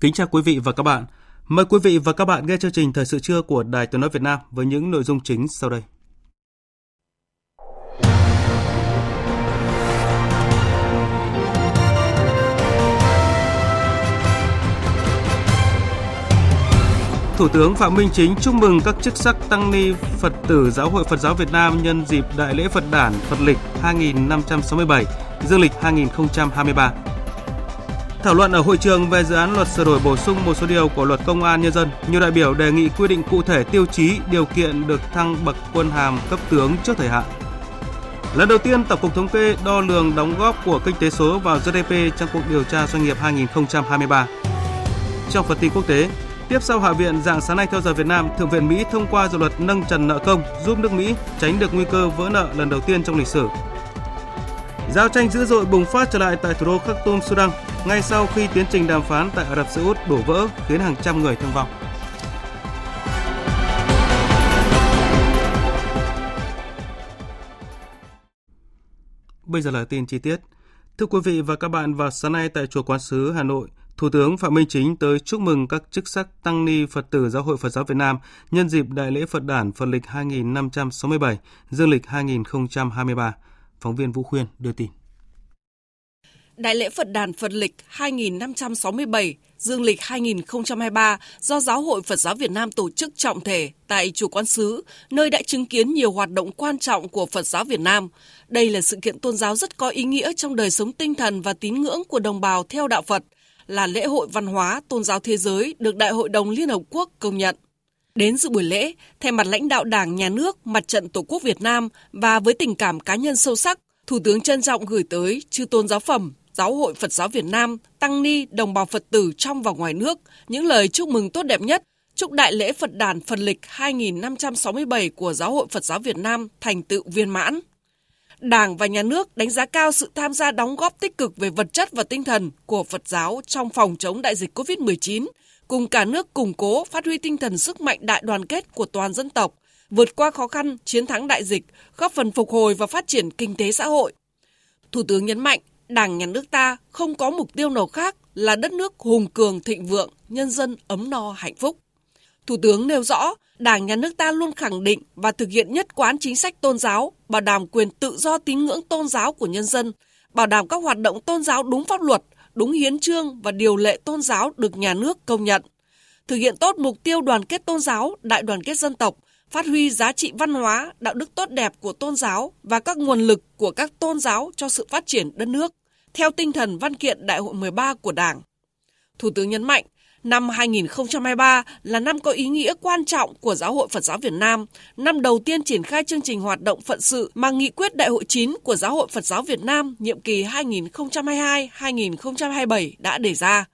Kính chào quý vị và các bạn. Mời quý vị và các bạn nghe chương trình Thời sự trưa của Đài Tiếng nói Việt Nam với những nội dung chính sau đây. Thủ tướng Phạm Minh Chính chúc mừng các chức sắc tăng ni Phật tử Giáo hội Phật giáo Việt Nam nhân dịp Đại lễ Phật đản Phật lịch 2567, dương lịch 2023. Thảo luận ở hội trường về dự án luật sửa đổi bổ sung một số điều của Luật Công an nhân dân, nhiều đại biểu đề nghị quy định cụ thể tiêu chí, điều kiện được thăng bậc quân hàm cấp tướng trước thời hạn. Lần đầu tiên, Tổng cục Thống kê đo lường đóng góp của kinh tế số vào GDP trong cuộc điều tra doanh nghiệp 2023. Trong phần tin quốc tế, tiếp sau Hạ viện rạng sáng nay theo giờ Việt Nam, Thượng viện Mỹ thông qua dự luật nâng trần nợ công giúp nước Mỹ tránh được nguy cơ vỡ nợ lần đầu tiên trong lịch sử. Giao tranh dữ dội bùng phát trở lại tại thủ đô Khắc-tum, Xu-đăng, ngay sau khi tiến trình đàm phán tại Ả Rập Xê-út đổ vỡ khiến hàng trăm người thương vong. Bây giờ là tin chi tiết. Thưa quý vị và các bạn, vào sáng nay tại Chùa Quán Sứ, Hà Nội, Thủ tướng Phạm Minh Chính tới chúc mừng các chức sắc tăng ni Phật tử Giáo hội Phật giáo Việt Nam nhân dịp Đại lễ Phật đản Phật lịch 2567, dương lịch 2023. Phóng viên Vũ Khuyên đưa tin. Đại lễ Phật đản Phật lịch 2567, dương lịch 2023 do Giáo hội Phật giáo Việt Nam tổ chức trọng thể tại Chùa Quán Sứ, nơi đã chứng kiến nhiều hoạt động quan trọng của Phật giáo Việt Nam. Đây là sự kiện tôn giáo rất có ý nghĩa trong đời sống tinh thần và tín ngưỡng của đồng bào theo đạo Phật, là lễ hội văn hóa tôn giáo thế giới được Đại hội đồng Liên Hợp Quốc công nhận. Đến dự buổi lễ, thay mặt lãnh đạo Đảng, Nhà nước, Mặt trận Tổ quốc Việt Nam và với tình cảm cá nhân sâu sắc, Thủ tướng trân trọng gửi tới chư tôn giáo phẩm, Giáo hội Phật giáo Việt Nam, tăng ni, đồng bào Phật tử trong và ngoài nước những lời chúc mừng tốt đẹp nhất, chúc Đại lễ Phật đản Phật lịch 2567 của Giáo hội Phật giáo Việt Nam thành tựu viên mãn. Đảng và Nhà nước đánh giá cao sự tham gia đóng góp tích cực về vật chất và tinh thần của Phật giáo trong phòng chống đại dịch COVID-19, cùng cả nước củng cố, phát huy tinh thần sức mạnh đại đoàn kết của toàn dân tộc, vượt qua khó khăn, chiến thắng đại dịch, góp phần phục hồi và phát triển kinh tế xã hội. Thủ tướng nhấn mạnh, Đảng, Nhà nước ta không có mục tiêu nào khác là đất nước hùng cường thịnh vượng, nhân dân ấm no hạnh phúc. Thủ tướng nêu rõ, Đảng, Nhà nước ta luôn khẳng định và thực hiện nhất quán chính sách tôn giáo, bảo đảm quyền tự do tín ngưỡng tôn giáo của nhân dân, bảo đảm các hoạt động tôn giáo đúng pháp luật, đúng hiến chương và điều lệ tôn giáo được Nhà nước công nhận. Thực hiện tốt mục tiêu đoàn kết tôn giáo, đại đoàn kết dân tộc, phát huy giá trị văn hóa, đạo đức tốt đẹp của tôn giáo và các nguồn lực của các tôn giáo cho sự phát triển đất nước, theo tinh thần văn kiện Đại hội 13 của Đảng. Thủ tướng nhấn mạnh, năm 2023 là năm có ý nghĩa quan trọng của Giáo hội Phật giáo Việt Nam, năm đầu tiên triển khai chương trình hoạt động phận sự mà nghị quyết Đại hội 9 của Giáo hội Phật giáo Việt Nam nhiệm kỳ 2022-2027 đã đề ra.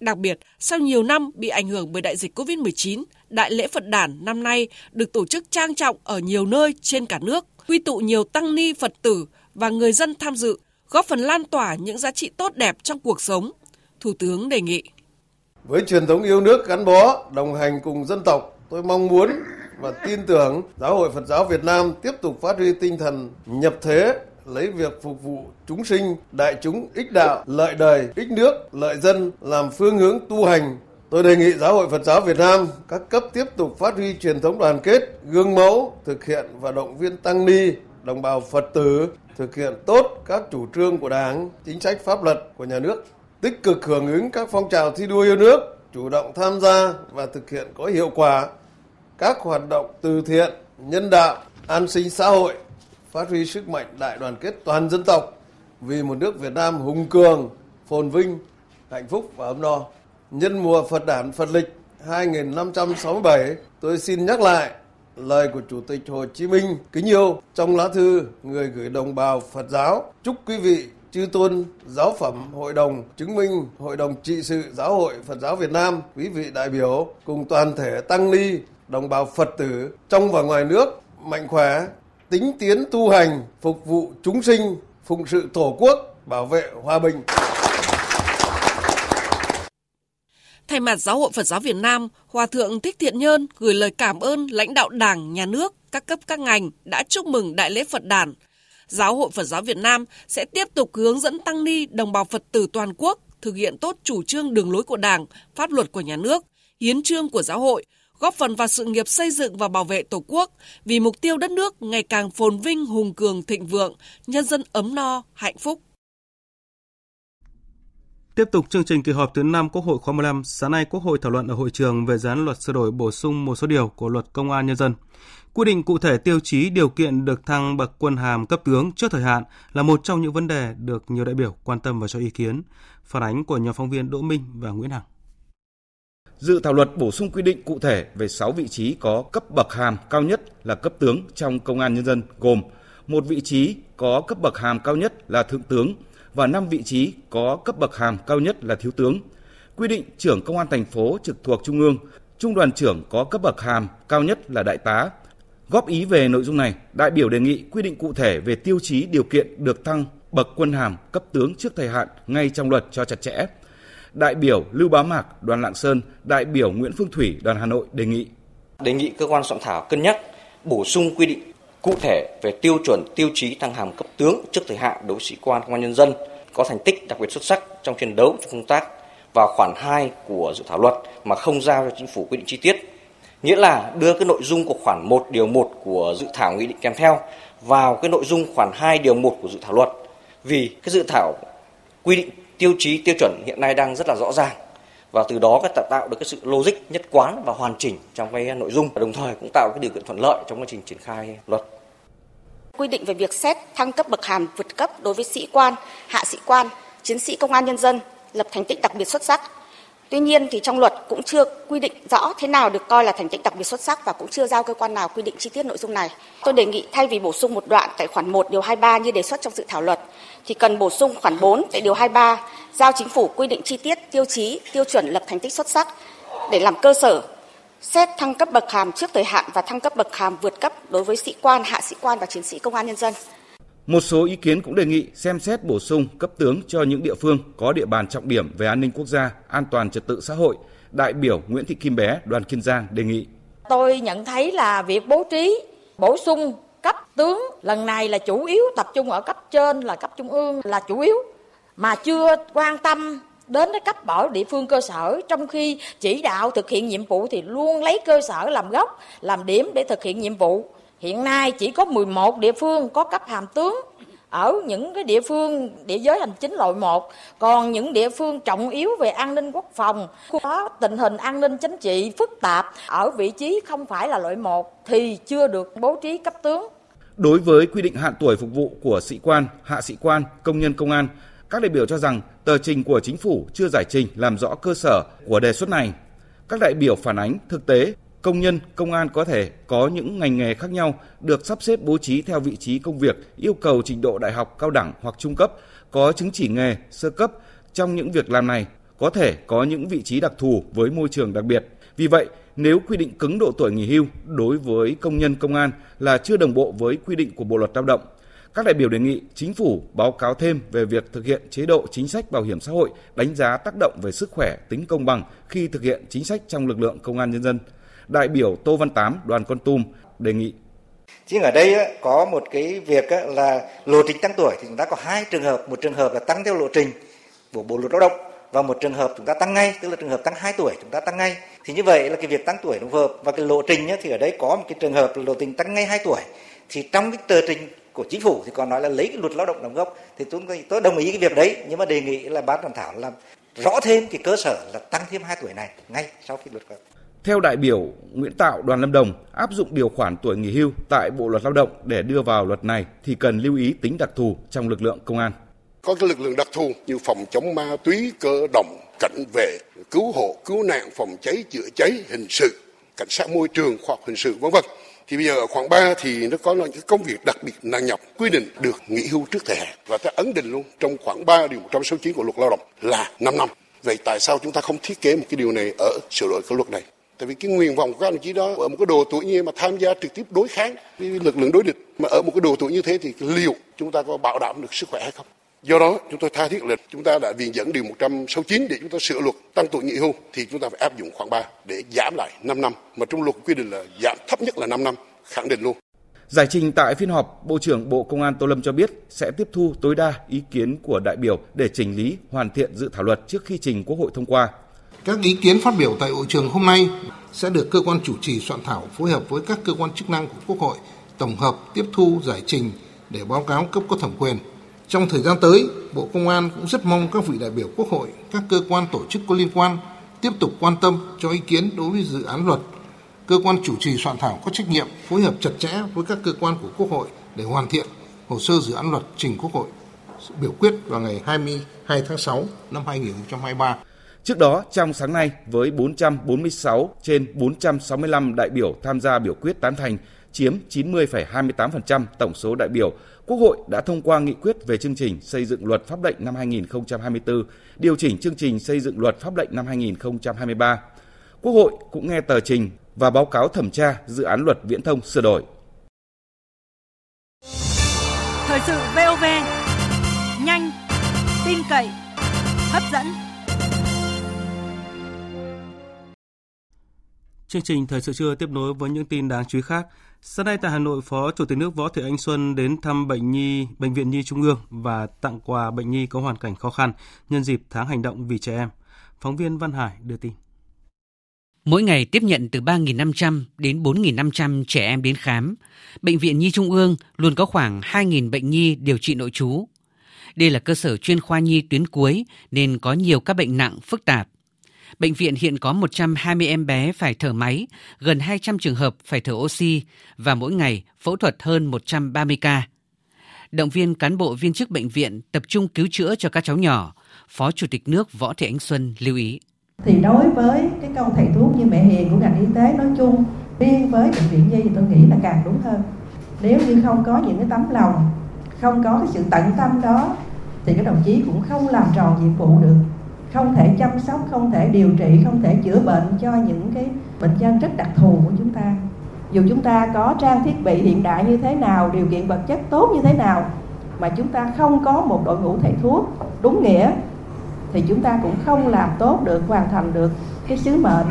Đặc biệt, sau nhiều năm bị ảnh hưởng bởi đại dịch COVID-19, Đại lễ Phật đản năm nay được tổ chức trang trọng ở nhiều nơi trên cả nước, quy tụ nhiều tăng ni Phật tử và người dân tham dự, góp phần lan tỏa những giá trị tốt đẹp trong cuộc sống. Thủ tướng đề nghị. Với truyền thống yêu nước gắn bó, đồng hành cùng dân tộc, tôi mong muốn và tin tưởng Giáo hội Phật giáo Việt Nam tiếp tục phát huy tinh thần nhập thế, lấy việc phục vụ chúng sinh, đại chúng, ích đạo, lợi đời, ích nước, lợi dân làm phương hướng tu hành. Tôi đề nghị Giáo hội Phật giáo Việt Nam các cấp tiếp tục phát huy truyền thống đoàn kết, gương mẫu, thực hiện và động viên tăng ni, đồng bào Phật tử, thực hiện tốt các chủ trương của Đảng, chính sách pháp luật của Nhà nước, tích cực hưởng ứng các phong trào thi đua yêu nước, chủ động tham gia và thực hiện có hiệu quả các hoạt động từ thiện, nhân đạo, an sinh xã hội, phát huy sức mạnh đại đoàn kết toàn dân tộc, vì một nước Việt Nam hùng cường, phồn vinh, hạnh phúc và ấm no. Nhân mùa Phật đản Phật lịch 2567, tôi xin nhắc lại lời của Chủ tịch Hồ Chí Minh kính yêu trong lá thư người gửi đồng bào Phật giáo. Chúc quý vị chư tôn giáo phẩm Hội đồng Chứng minh Hội đồng Trị sự Giáo hội Phật giáo Việt Nam, quý vị đại biểu cùng toàn thể tăng ni, đồng bào Phật tử trong và ngoài nước mạnh khỏe, tín tiến tu hành, phục vụ chúng sinh, phụng sự Tổ quốc, bảo vệ hòa bình. Thay mặt Giáo hội Phật giáo Việt Nam, Hòa thượng Thích Thiện Nhơn gửi lời cảm ơn lãnh đạo Đảng, Nhà nước, các cấp các ngành đã chúc mừng Đại lễ Phật đản. Giáo hội Phật giáo Việt Nam sẽ tiếp tục hướng dẫn tăng ni, đồng bào Phật tử toàn quốc thực hiện tốt chủ trương đường lối của Đảng, pháp luật của Nhà nước, hiến chương của Giáo hội, góp phần vào sự nghiệp xây dựng và bảo vệ Tổ quốc vì mục tiêu đất nước ngày càng phồn vinh, hùng cường, thịnh vượng, nhân dân ấm no, hạnh phúc. Tiếp tục chương trình kỳ họp thứ 5 Quốc hội khóa 15, sáng nay Quốc hội thảo luận ở hội trường về dự án luật sửa đổi bổ sung một số điều của Luật Công an nhân dân. Quy định cụ thể tiêu chí điều kiện được thăng bậc quân hàm cấp tướng trước thời hạn là một trong những vấn đề được nhiều đại biểu quan tâm và cho ý kiến. Phản ánh của nhóm phóng viên Đỗ Minh và Nguyễn Hằng. Dự thảo luật bổ sung quy định cụ thể về 6 vị trí có cấp bậc hàm cao nhất là cấp tướng trong Công an nhân dân, gồm một vị trí có cấp bậc hàm cao nhất là thượng tướng và 5 vị trí có cấp bậc hàm cao nhất là thiếu tướng. Quy định trưởng công an thành phố trực thuộc trung ương, trung đoàn trưởng có cấp bậc hàm cao nhất là đại tá. Góp ý về nội dung này, đại biểu đề nghị quy định cụ thể về tiêu chí điều kiện được thăng bậc quân hàm cấp tướng trước thời hạn ngay trong luật cho chặt chẽ. Đại biểu Lưu Bá Mạc, đoàn Lạng Sơn, đại biểu Nguyễn Phương Thủy, đoàn Hà Nội đề nghị cơ quan soạn thảo cân nhắc bổ sung quy định cụ thể về tiêu chuẩn tiêu chí thăng hàm cấp tướng trước thời hạn đối với sĩ quan công an nhân dân có thành tích đặc biệt xuất sắc trong chiến đấu, trong công tác vào khoản 2 của dự thảo luật mà không giao cho chính phủ quy định chi tiết. Nghĩa là đưa cái nội dung của khoản 1 điều 1 của dự thảo nghị định kèm theo vào cái nội dung khoản 2 điều 1 của dự thảo luật. Vì cái dự thảo quy định tiêu chí tiêu chuẩn hiện nay đang rất là rõ ràng và từ đó tạo được cái sự logic nhất quán và hoàn chỉnh trong cái nội dung, đồng thời cũng tạo cái điều kiện thuận lợi trong quá trình triển khai luật. Quy định về việc xét thăng cấp bậc hàm vượt cấp đối với sĩ quan, hạ sĩ quan, chiến sĩ công an nhân dân lập thành tích đặc biệt xuất sắc. Tuy nhiên thì trong luật cũng chưa quy định rõ thế nào được coi là thành tích đặc biệt xuất sắc và cũng chưa giao cơ quan nào quy định chi tiết nội dung này. Tôi đề nghị thay vì bổ sung một đoạn tại khoản 1 điều 23 như đề xuất trong dự thảo luật thì cần bổ sung khoản 4 tại điều 23 giao chính phủ quy định chi tiết tiêu chí, tiêu chuẩn lập thành tích xuất sắc để làm cơ sở xét thăng cấp bậc hàm trước thời hạn và thăng cấp bậc hàm vượt cấp đối với sĩ quan, hạ sĩ quan và chiến sĩ công an nhân dân. Một số ý kiến cũng đề nghị xem xét bổ sung cấp tướng cho những địa phương có địa bàn trọng điểm về an ninh quốc gia, an toàn trật tự xã hội. Đại biểu Nguyễn Thị Kim Bé, đoàn Kiên Giang đề nghị. Tôi nhận thấy là việc bố trí, bổ sung cấp tướng lần này là chủ yếu tập trung ở cấp trên là cấp trung ương là chủ yếu mà chưa quan tâm đến cấp ở địa phương cơ sở, trong khi chỉ đạo thực hiện nhiệm vụ thì luôn lấy cơ sở làm gốc, làm điểm để thực hiện nhiệm vụ. Hiện nay chỉ có 11 địa phương có cấp hàm tướng ở những cái địa phương địa giới hành chính loại 1, còn những địa phương trọng yếu về an ninh quốc phòng, có tình hình an ninh chính trị phức tạp ở vị trí không phải là loại 1 thì chưa được bố trí cấp tướng. Đối với quy định hạn tuổi phục vụ của sĩ quan, hạ sĩ quan, công nhân công an, các đại biểu cho rằng tờ trình của chính phủ chưa giải trình làm rõ cơ sở của đề xuất này. Các đại biểu phản ánh thực tế công nhân, công an có thể có những ngành nghề khác nhau được sắp xếp bố trí theo vị trí công việc, yêu cầu trình độ đại học, cao đẳng hoặc trung cấp, có chứng chỉ nghề, sơ cấp. Trong những việc làm này có thể có những vị trí đặc thù với môi trường đặc biệt. Vì vậy, nếu quy định cứng độ tuổi nghỉ hưu đối với công nhân, công an là chưa đồng bộ với quy định của Bộ Luật Lao động. Các đại biểu đề nghị chính phủ báo cáo thêm về việc thực hiện chế độ chính sách bảo hiểm xã hội, đánh giá tác động về sức khỏe, tính công bằng khi thực hiện chính sách trong lực lượng công an nhân dân. Đại biểu Tô Văn Tám, đoàn Kon Tum đề nghị. Chính ở đây có một cái việc là lộ trình tăng tuổi thì chúng ta có hai trường hợp, một trường hợp là tăng theo lộ trình của Bộ Luật Lao động và một trường hợp chúng ta tăng ngay, tức là trường hợp tăng 2 tuổi chúng ta tăng ngay. Thì như vậy là cái việc tăng tuổi nó phù hợp và cái lộ trình thì ở đây có một cái trường hợp lộ trình tăng ngay 2 tuổi. Thì trong cái tờ trình của chính phủ thì còn nói là lấy cái Luật Lao động làm gốc thì tôi đồng ý cái việc đấy, nhưng mà đề nghị là ban soạn thảo làm rõ thêm cái cơ sở là tăng thêm 2 tuổi này ngay sau khi luật. Theo đại biểu Nguyễn Tạo, đoàn Lâm Đồng, áp dụng điều khoản tuổi nghỉ hưu tại Bộ Luật Lao động để đưa vào luật này thì cần lưu ý tính đặc thù trong lực lượng công an. có cái lực lượng đặc thù như phòng chống ma túy, cơ động, cảnh vệ, cứu hộ, cứu nạn, phòng cháy, chữa cháy, hình sự, cảnh sát môi trường, khoa học hình sự, v.v. Thì bây giờ ở khoảng 3 thì nó có những công việc đặc biệt nặng nhọc, quy định được nghỉ hưu trước thời hạn và ta ấn định luôn trong khoảng 3 điều 169 của luật lao động là 5 năm. Vậy tại sao chúng ta không thiết kế một cái điều này ở sửa đổi của luật này? Tại vì cái nguyện vọng của các đồng chí đó ở một cái độ tuổi như mà tham gia trực tiếp đối kháng với lực lượng đối địch mà ở một cái độ tuổi như thế thì liệu chúng ta có bảo đảm được sức khỏe hay không? Do đó chúng tôi tha thiết là chúng ta đã viện dẫn điều 169 để chúng ta sửa luật tăng tuổi nghỉ hưu thì chúng ta phải áp dụng khoảng 3 để giảm lại 5 năm, mà trong luật quy định là giảm thấp nhất là 5 năm, khẳng định luôn. Giải trình tại phiên họp, Bộ trưởng Bộ Công an Tô Lâm cho biết sẽ tiếp thu tối đa ý kiến của đại biểu để chỉnh lý, hoàn thiện dự thảo luật trước khi trình Quốc hội thông qua. Các ý kiến phát biểu tại hội trường hôm nay sẽ được cơ quan chủ trì soạn thảo phối hợp với các cơ quan chức năng của Quốc hội tổng hợp, tiếp thu, giải trình để báo cáo cấp có thẩm quyền. Trong thời gian tới, Bộ Công an cũng rất mong các vị đại biểu Quốc hội, các cơ quan tổ chức có liên quan tiếp tục quan tâm cho ý kiến đối với dự án luật. Cơ quan chủ trì soạn thảo có trách nhiệm phối hợp chặt chẽ với các cơ quan của Quốc hội để hoàn thiện hồ sơ dự án luật trình Quốc hội biểu quyết vào ngày 22 tháng 6 năm 2023. Trước đó, trong sáng nay, với 446 trên 465 đại biểu tham gia biểu quyết tán thành, chiếm 90,28% tổng số đại biểu, Quốc hội đã thông qua nghị quyết về chương trình xây dựng luật pháp lệnh năm 2024, điều chỉnh chương trình xây dựng luật pháp lệnh năm 2023. Quốc hội cũng nghe tờ trình và báo cáo thẩm tra dự án luật viễn thông sửa đổi. Thời sự VOV, nhanh, tin cậy, hấp dẫn. Chương trình Thời sự trưa tiếp nối với những tin đáng chú ý khác. Sáng nay tại Hà Nội, Phó Chủ tịch nước Võ Thị Ánh Xuân đến thăm Bệnh viện Nhi Trung ương và tặng quà bệnh nhi có hoàn cảnh khó khăn nhân dịp tháng hành động vì trẻ em. Phóng viên Văn Hải đưa tin. Mỗi ngày tiếp nhận từ 3.500 đến 4.500 trẻ em đến khám. Bệnh viện Nhi Trung ương luôn có khoảng 2.000 bệnh nhi điều trị nội trú. Đây là cơ sở chuyên khoa nhi tuyến cuối nên có nhiều các bệnh nặng phức tạp. Bệnh viện hiện có 120 em bé phải thở máy, gần 200 trường hợp phải thở oxy và mỗi ngày phẫu thuật hơn 130 ca. Động viên cán bộ viên chức bệnh viện tập trung cứu chữa cho các cháu nhỏ, Phó Chủ tịch nước Võ Thị Ánh Xuân lưu ý. Thì đối với cái câu thầy thuốc như mẹ hiền của ngành y tế nói chung, riêng với bệnh viện Nhi thì tôi nghĩ là càng đúng hơn. Nếu như không có những cái tấm lòng, không có cái sự tận tâm đó thì các đồng chí cũng không làm tròn nhiệm vụ được. Không thể chăm sóc, không thể điều trị, không thể chữa bệnh cho những cái bệnh nhân rất đặc thù của chúng ta. Dù chúng ta có trang thiết bị hiện đại như thế nào, điều kiện vật chất tốt như thế nào, mà chúng ta không có một đội ngũ thầy thuốc đúng nghĩa, thì chúng ta cũng không làm tốt được, hoàn thành được cái sứ mệnh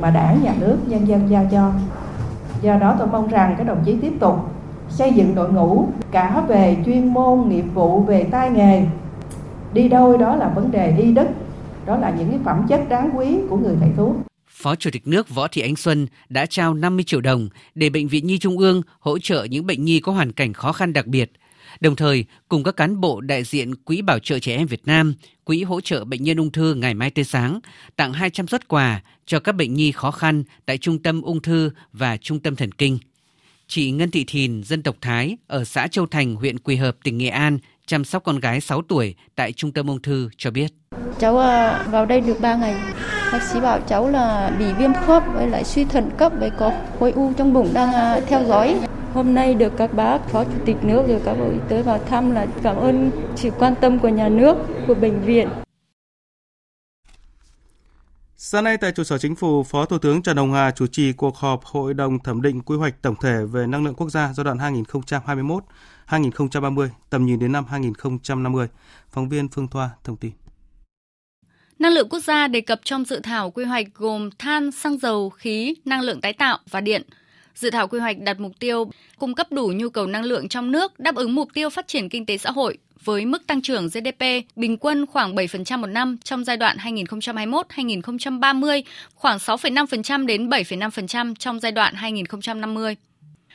mà Đảng, Nhà nước, nhân dân giao cho. Do đó tôi mong rằng các đồng chí tiếp tục xây dựng đội ngũ cả về chuyên môn, nghiệp vụ, về tay nghề. Đi đôi đó là vấn đề y đức, đó là những cái phẩm chất đáng quý của người thầy thuốc. Phó Chủ tịch nước Võ Thị Ánh Xuân đã trao 50 triệu đồng để Bệnh viện Nhi Trung ương hỗ trợ những bệnh nhi có hoàn cảnh khó khăn đặc biệt, đồng thời cùng các cán bộ đại diện Quỹ Bảo trợ Trẻ Em Việt Nam, Quỹ Hỗ trợ Bệnh nhân Ung thư Ngày Mai Tươi Sáng tặng 200 suất quà cho các bệnh nhi khó khăn tại Trung tâm Ung thư và Trung tâm Thần kinh. Chị Ngân Thị Thìn, dân tộc Thái, ở xã Châu Thành, huyện Quỳ Hợp, tỉnh Nghệ An, chăm sóc con gái 6 tuổi tại Trung tâm Ung thư cho biết. Cháu vào đây được 3 ngày, bác sĩ bảo cháu là bị viêm khớp với lại suy thận cấp với có khối u trong bụng đang theo dõi. Hôm nay được các bác, Phó Chủ tịch nước rồi các bộ y tế vào thăm là cảm ơn sự quan tâm của nhà nước, của bệnh viện. Sáng nay tại trụ sở Chính phủ, Phó Thủ tướng Trần Hồng Hà chủ trì cuộc họp Hội đồng thẩm định quy hoạch tổng thể về năng lượng quốc gia giai đoạn 2021-2030, tầm nhìn đến năm 2050. Phóng viên Phương Thoa thông tin. Năng lượng quốc gia đề cập trong dự thảo quy hoạch gồm than, xăng dầu, khí, năng lượng tái tạo và điện. Dự thảo quy hoạch đặt mục tiêu cung cấp đủ nhu cầu năng lượng trong nước, đáp ứng mục tiêu phát triển kinh tế xã hội với mức tăng trưởng GDP bình quân khoảng 7% một năm trong giai đoạn 2021-2030, khoảng 6,5% đến 7,5% trong giai đoạn 2050.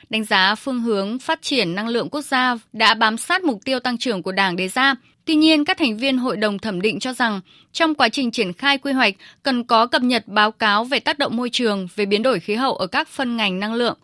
Đánh giá phương hướng phát triển năng lượng quốc gia đã bám sát mục tiêu tăng trưởng của Đảng đề ra. Tuy nhiên, các thành viên hội đồng thẩm định cho rằng trong quá trình triển khai quy hoạch cần có cập nhật báo cáo về tác động môi trường, về biến đổi khí hậu ở các phân ngành năng lượng.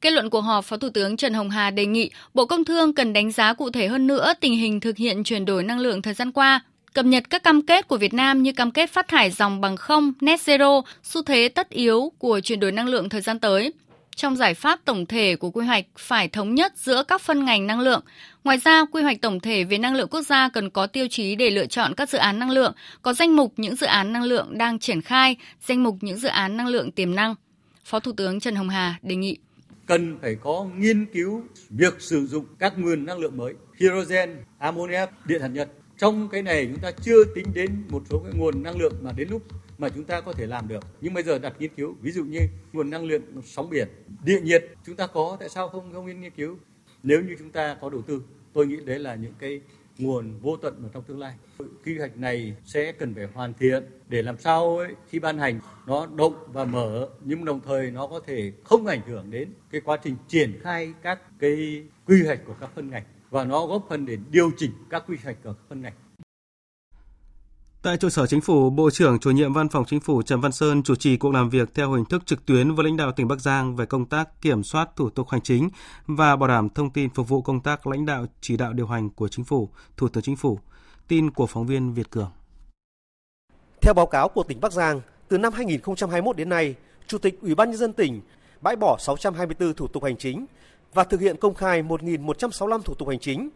Kết luận cuộc họp, Phó Thủ tướng Trần Hồng Hà đề nghị Bộ Công Thương cần đánh giá cụ thể hơn nữa tình hình thực hiện chuyển đổi năng lượng thời gian qua, cập nhật các cam kết của Việt Nam như cam kết phát thải dòng bằng không, net zero, xu thế tất yếu của chuyển đổi năng lượng thời gian tới. Trong giải pháp tổng thể của quy hoạch phải thống nhất giữa các phân ngành năng lượng. Ngoài ra, quy hoạch tổng thể về năng lượng quốc gia cần có tiêu chí để lựa chọn các dự án năng lượng, có danh mục những dự án năng lượng đang triển khai, danh mục những dự án năng lượng tiềm năng. Phó Thủ tướng Trần Hồng Hà đề nghị cần phải có nghiên cứu việc sử dụng các nguồn năng lượng mới, hydrogen, ammonia, điện hạt nhân. Trong cái này chúng ta chưa tính đến một số cái nguồn năng lượng mà đến lúc mà chúng ta có thể làm được. Nhưng bây giờ đặt nghiên cứu, ví dụ như nguồn năng lượng sóng biển, địa nhiệt chúng ta có, tại sao không nghiên cứu? Nếu như chúng ta có đầu tư, tôi nghĩ đấy là những cái nguồn vô tận mà trong tương lai. Quy hoạch này sẽ cần phải hoàn thiện để làm sao khi ban hành nó động và mở, nhưng đồng thời nó có thể không ảnh hưởng đến cái quá trình triển khai các cái quy hoạch của các phân ngành, và nó góp phần để điều chỉnh các quy hoạch của các phân ngành. Tại trụ sở Chính phủ, Bộ trưởng Chủ nhiệm Văn phòng Chính phủ Trần Văn Sơn chủ trì cuộc làm việc theo hình thức trực tuyến với lãnh đạo tỉnh Bắc Giang về công tác kiểm soát thủ tục hành chính và bảo đảm thông tin phục vụ công tác lãnh đạo chỉ đạo điều hành của Chính phủ, Thủ tướng Chính phủ. Tin của phóng viên Việt Cường. Theo báo cáo của tỉnh Bắc Giang, từ năm 2021 đến nay, Chủ tịch Ủy ban nhân dân tỉnh bãi bỏ 624 thủ tục hành chính và thực hiện công khai 1.165 thủ tục hành chính.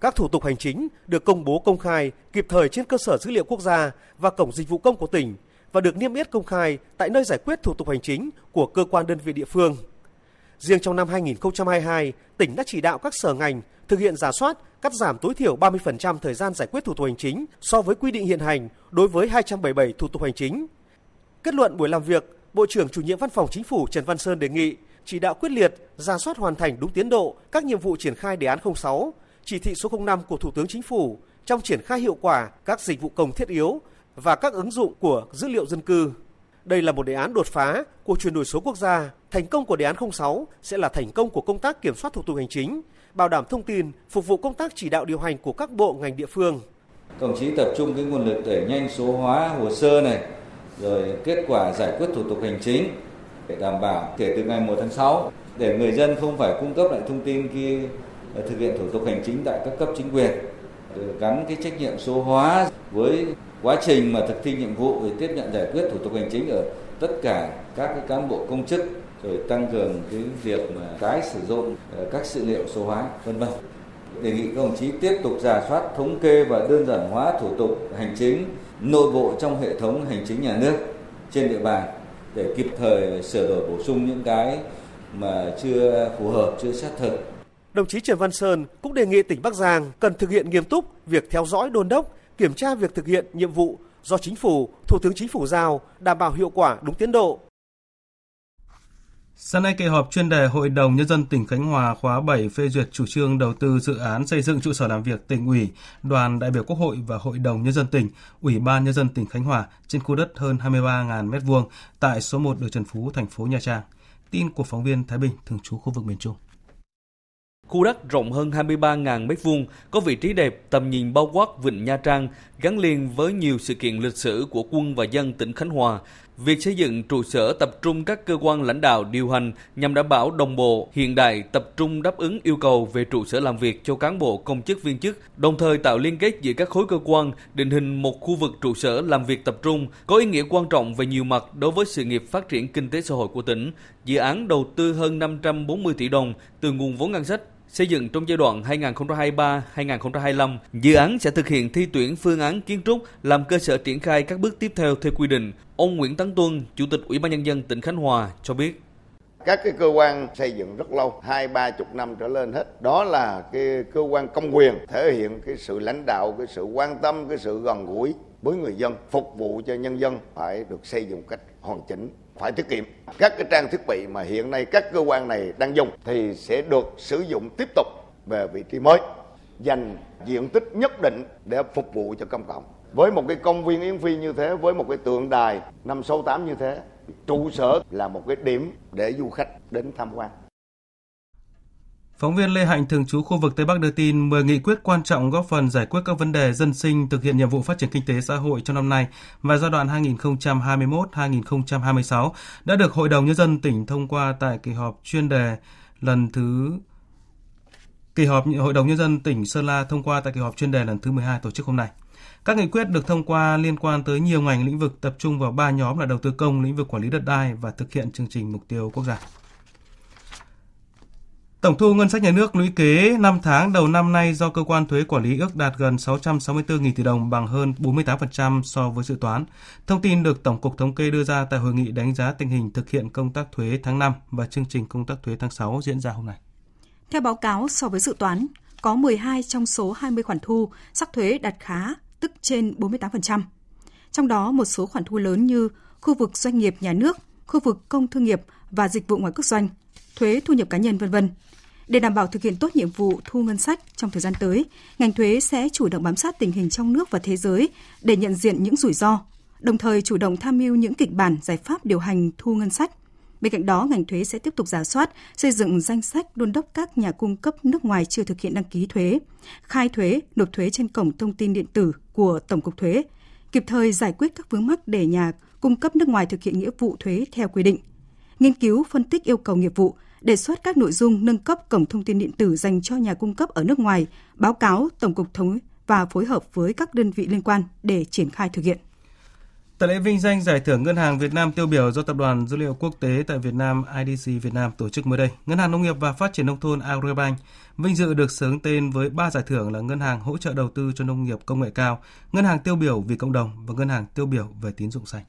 Các thủ tục hành chính được công bố công khai kịp thời trên cơ sở dữ liệu quốc gia và cổng dịch vụ công của tỉnh và được niêm yết công khai tại nơi giải quyết thủ tục hành chính của cơ quan đơn vị địa phương. Riêng trong năm 2022, tỉnh đã chỉ đạo các sở ngành thực hiện rà soát, cắt giảm tối thiểu 30% thời gian giải quyết thủ tục hành chính so với quy định hiện hành đối với 277 thủ tục hành chính. Kết luận buổi làm việc, Bộ trưởng Chủ nhiệm Văn phòng Chính phủ Trần Văn Sơn đề nghị chỉ đạo quyết liệt, rà soát hoàn thành đúng tiến độ các nhiệm vụ triển khai đề án 06, chỉ thị số 05 của Thủ tướng Chính phủ trong triển khai hiệu quả các dịch vụ công thiết yếu và các ứng dụng của dữ liệu dân cư. Đây là một đề án đột phá của chuyển đổi số quốc gia. Thành công của đề án 06 sẽ là thành công của công tác kiểm soát thủ tục hành chính, bảo đảm thông tin, phục vụ công tác chỉ đạo điều hành của các bộ ngành địa phương. Đồng chí tập trung cái nguồn lực đẩy nhanh số hóa hồ sơ này, rồi kết quả giải quyết thủ tục hành chính để đảm bảo kể từ ngày 1 tháng 6 để người dân không phải cung cấp lại thông tin khi thực hiện thủ tục hành chính tại các cấp chính quyền, gắn cái trách nhiệm số hóa với quá trình mà thực thi nhiệm vụ để tiếp nhận giải quyết thủ tục hành chính ở tất cả các cái cán bộ công chức, rồi tăng cường cái việc mà tái sử dụng các dữ liệu số hóa, vân vân. Đề nghị các đồng chí tiếp tục rà soát, thống kê và đơn giản hóa thủ tục hành chính nội bộ trong hệ thống hành chính nhà nước trên địa bàn để kịp thời sửa đổi bổ sung những cái mà chưa phù hợp, chưa sát thực. Đồng chí Trần Văn Sơn cũng đề nghị tỉnh Bắc Giang cần thực hiện nghiêm túc việc theo dõi, đôn đốc, kiểm tra việc thực hiện nhiệm vụ do Chính phủ, Thủ tướng Chính phủ giao đảm bảo hiệu quả đúng tiến độ. Sáng nay, kỳ họp chuyên đề Hội đồng Nhân dân tỉnh Khánh Hòa khóa 7 phê duyệt chủ trương đầu tư dự án xây dựng trụ sở làm việc tỉnh ủy, đoàn đại biểu Quốc hội và Hội đồng Nhân dân tỉnh, Ủy ban Nhân dân tỉnh Khánh Hòa trên khu đất hơn 23.000 m2 tại số 1 đường Trần Phú, thành phố Nha Trang. Tin của phóng viên Thái Bình, thường trú khu vực miền Trung. Khu đất rộng hơn 23.000 m2 có vị trí đẹp, tầm nhìn bao quát vịnh Nha Trang, gắn liền với nhiều sự kiện lịch sử của quân và dân tỉnh Khánh Hòa. Việc xây dựng trụ sở tập trung các cơ quan lãnh đạo điều hành nhằm đảm bảo đồng bộ, hiện đại, tập trung đáp ứng yêu cầu về trụ sở làm việc cho cán bộ, công chức, viên chức, đồng thời tạo liên kết giữa các khối cơ quan, định hình một khu vực trụ sở làm việc tập trung có ý nghĩa quan trọng về nhiều mặt đối với sự nghiệp phát triển kinh tế xã hội của tỉnh. Dự án đầu tư hơn 540 tỷ đồng từ nguồn vốn ngân sách, xây dựng trong giai đoạn 2023-2025. Dự án sẽ thực hiện thi tuyển phương án kiến trúc làm cơ sở triển khai các bước tiếp theo theo quy định. Ông Nguyễn Tấn Tuân, Chủ tịch Ủy ban Nhân dân tỉnh Khánh Hòa cho biết. Các cái cơ quan xây dựng rất lâu, 20-30 năm trở lên hết. Đó là cái cơ quan công quyền thể hiện cái sự lãnh đạo, cái sự quan tâm, cái sự gần gũi với người dân, phục vụ cho nhân dân phải được xây dựng cách hoàn chỉnh, phải tiết kiệm. Các cái trang thiết bị mà hiện nay các cơ quan này đang dùng thì sẽ được sử dụng tiếp tục về vị trí mới, dành diện tích nhất định để phục vụ cho công cộng. Với một cái công viên Yến Phi như thế, với một cái tượng đài 568 như thế, trụ sở là một cái điểm để du khách đến tham quan. Phóng viên Lê Hạnh, thường trú khu vực Tây Bắc đưa tin 10 nghị quyết quan trọng góp phần giải quyết các vấn đề dân sinh, thực hiện nhiệm vụ phát triển kinh tế xã hội trong năm nay và giai đoạn 2021-2026 đã được Hội đồng Nhân dân tỉnh thông qua tại kỳ họp chuyên đề lần thứ kỳ họp Hội đồng Nhân dân tỉnh Sơn La thông qua tại kỳ họp chuyên đề lần thứ 12 tổ chức hôm nay. Các nghị quyết được thông qua liên quan tới nhiều ngành lĩnh vực, tập trung vào 3 nhóm là đầu tư công, lĩnh vực quản lý đất đai và thực hiện chương trình mục tiêu quốc gia. Tổng thu ngân sách nhà nước lũy kế 5 tháng đầu năm nay do cơ quan thuế quản lý ước đạt gần 664.000 tỷ đồng, bằng hơn 48% so với dự toán. Thông tin được Tổng cục Thống kê đưa ra tại hội nghị đánh giá tình hình thực hiện công tác thuế tháng 5 và chương trình công tác thuế tháng 6 diễn ra hôm nay. Theo báo cáo, so với dự toán, có 12 trong số 20 khoản thu sắc thuế đạt khá, tức trên 48%. Trong đó, một số khoản thu lớn như khu vực doanh nghiệp nhà nước, khu vực công thương nghiệp và dịch vụ ngoài quốc doanh, thuế thu nhập cá nhân, v.v. Để đảm bảo thực hiện tốt nhiệm vụ thu ngân sách trong thời gian tới, ngành thuế sẽ chủ động bám sát tình hình trong nước và thế giới để nhận diện những rủi ro, đồng thời chủ động tham mưu những kịch bản, giải pháp điều hành thu ngân sách. Bên cạnh đó, ngành thuế sẽ tiếp tục rà soát, xây dựng danh sách, đôn đốc các nhà cung cấp nước ngoài chưa thực hiện đăng ký thuế, khai thuế, nộp thuế trên cổng thông tin điện tử của Tổng cục Thuế, kịp thời giải quyết các vướng mắc để nhà cung cấp nước ngoài thực hiện nghĩa vụ thuế theo quy định, nghiên cứu, phân tích yêu cầu nghiệp vụ, đề xuất các nội dung nâng cấp cổng thông tin điện tử dành cho nhà cung cấp ở nước ngoài, báo cáo Tổng cục Thuế và phối hợp với các đơn vị liên quan để triển khai thực hiện. Tại lễ vinh danh Giải thưởng Ngân hàng Việt Nam tiêu biểu do Tập đoàn Dữ liệu Quốc tế tại Việt Nam IDC Việt Nam tổ chức mới đây, Ngân hàng Nông nghiệp và Phát triển Nông thôn Agribank vinh dự được xướng tên với 3 giải thưởng là Ngân hàng hỗ trợ đầu tư cho nông nghiệp công nghệ cao, Ngân hàng tiêu biểu vì cộng đồng và Ngân hàng tiêu biểu về tín dụng xanh.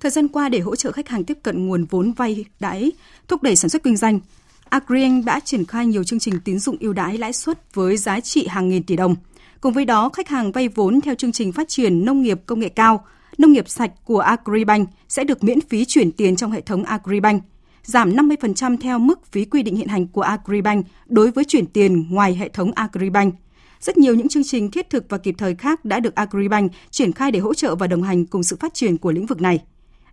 Thời gian qua, để hỗ trợ khách hàng tiếp cận nguồn vốn vay đãi, thúc đẩy sản xuất kinh doanh, Agribank đã triển khai nhiều chương trình tín dụng ưu đãi lãi suất với giá trị hàng nghìn tỷ đồng. Cùng với đó, khách hàng vay vốn theo chương trình phát triển nông nghiệp công nghệ cao, nông nghiệp sạch của Agribank sẽ được miễn phí chuyển tiền trong hệ thống Agribank, giảm 50% theo mức phí quy định hiện hành của Agribank đối với chuyển tiền ngoài hệ thống Agribank. Rất nhiều những chương trình thiết thực và kịp thời khác đã được Agribank triển khai để hỗ trợ và đồng hành cùng sự phát triển của lĩnh vực này.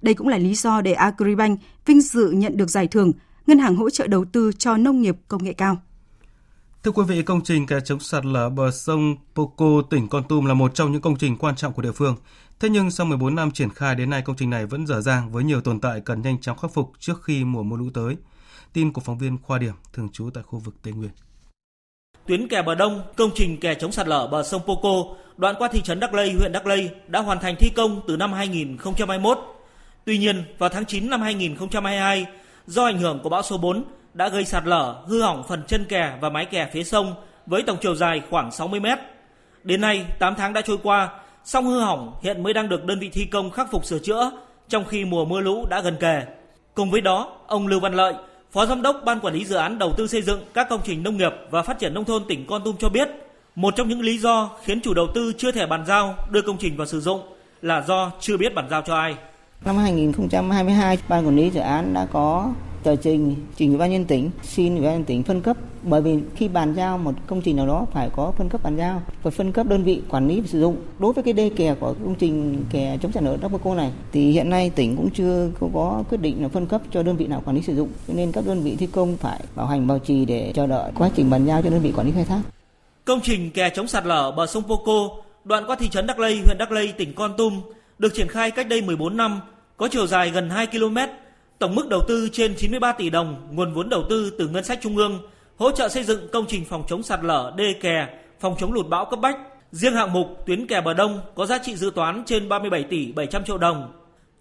Đây cũng là lý do để Agribank vinh dự nhận được giải thưởng Ngân hàng hỗ trợ đầu tư cho nông nghiệp công nghệ cao. Thưa quý vị, công trình kè chống sạt lở bờ sông Poco, tỉnh Kon Tum là một trong những công trình quan trọng của địa phương. Thế nhưng sau 14 năm triển khai đến nay, công trình này vẫn dở dang với nhiều tồn tại cần nhanh chóng khắc phục trước khi mùa mưa lũ tới. Tin của phóng viên Khoa Điểm, thường trú tại khu vực Tây Nguyên. Tuyến kè bờ đông, công trình kè chống sạt lở bờ sông Poco, đoạn qua thị trấn Đắc Lây, huyện Đắc Lây đã hoàn thành thi công từ năm 2021. Tuy nhiên, vào tháng 9 năm 2022, do ảnh hưởng của bão số 4 đã gây sạt lở, hư hỏng phần chân kè và mái kè phía sông với tổng chiều dài khoảng 60 mét. Đến nay, 8 tháng đã trôi qua, song hư hỏng hiện mới đang được đơn vị thi công khắc phục sửa chữa, trong khi mùa mưa lũ đã gần kề. Cùng với đó, ông Lưu Văn Lợi, Phó Giám đốc Ban Quản lý Dự án Đầu tư xây dựng các công trình nông nghiệp và phát triển nông thôn tỉnh Kon Tum cho biết, một trong những lý do khiến chủ đầu tư chưa thể bàn giao đưa công trình vào sử dụng là do chưa biết bàn giao cho ai. Năm 2022, Ban Quản lý Dự án đã có tờ trình Ủy ban nhân dân tỉnh, xin Ủy ban nhân dân tỉnh phân cấp, bởi vì khi bàn giao một công trình nào đó phải có phân cấp bàn giao, phải phân cấp đơn vị quản lý và sử dụng. Đối với cái đê kè của công trình kè chống sạt lở Đắk Cô này thì hiện nay tỉnh cũng chưa có quyết định là phân cấp cho đơn vị nào quản lý sử dụng, cho nên các đơn vị thi công phải bảo hành bảo trì để chờ đợi quá trình bàn giao cho đơn vị quản lý khai thác. Công trình kè chống sạt lở bờ sông Poco, đoạn qua thị trấn Đắc Lây, huyện Đắc Lây, tỉnh Kon Tum được triển khai cách đây 14 năm, có chiều dài gần 2 km. Tổng mức đầu tư trên 93 tỷ đồng, nguồn vốn đầu tư từ ngân sách trung ương, hỗ trợ xây dựng công trình phòng chống sạt lở đê kè, phòng chống lụt bão cấp bách. Riêng hạng mục tuyến kè bờ đông có giá trị dự toán trên 37 tỷ 700 triệu đồng.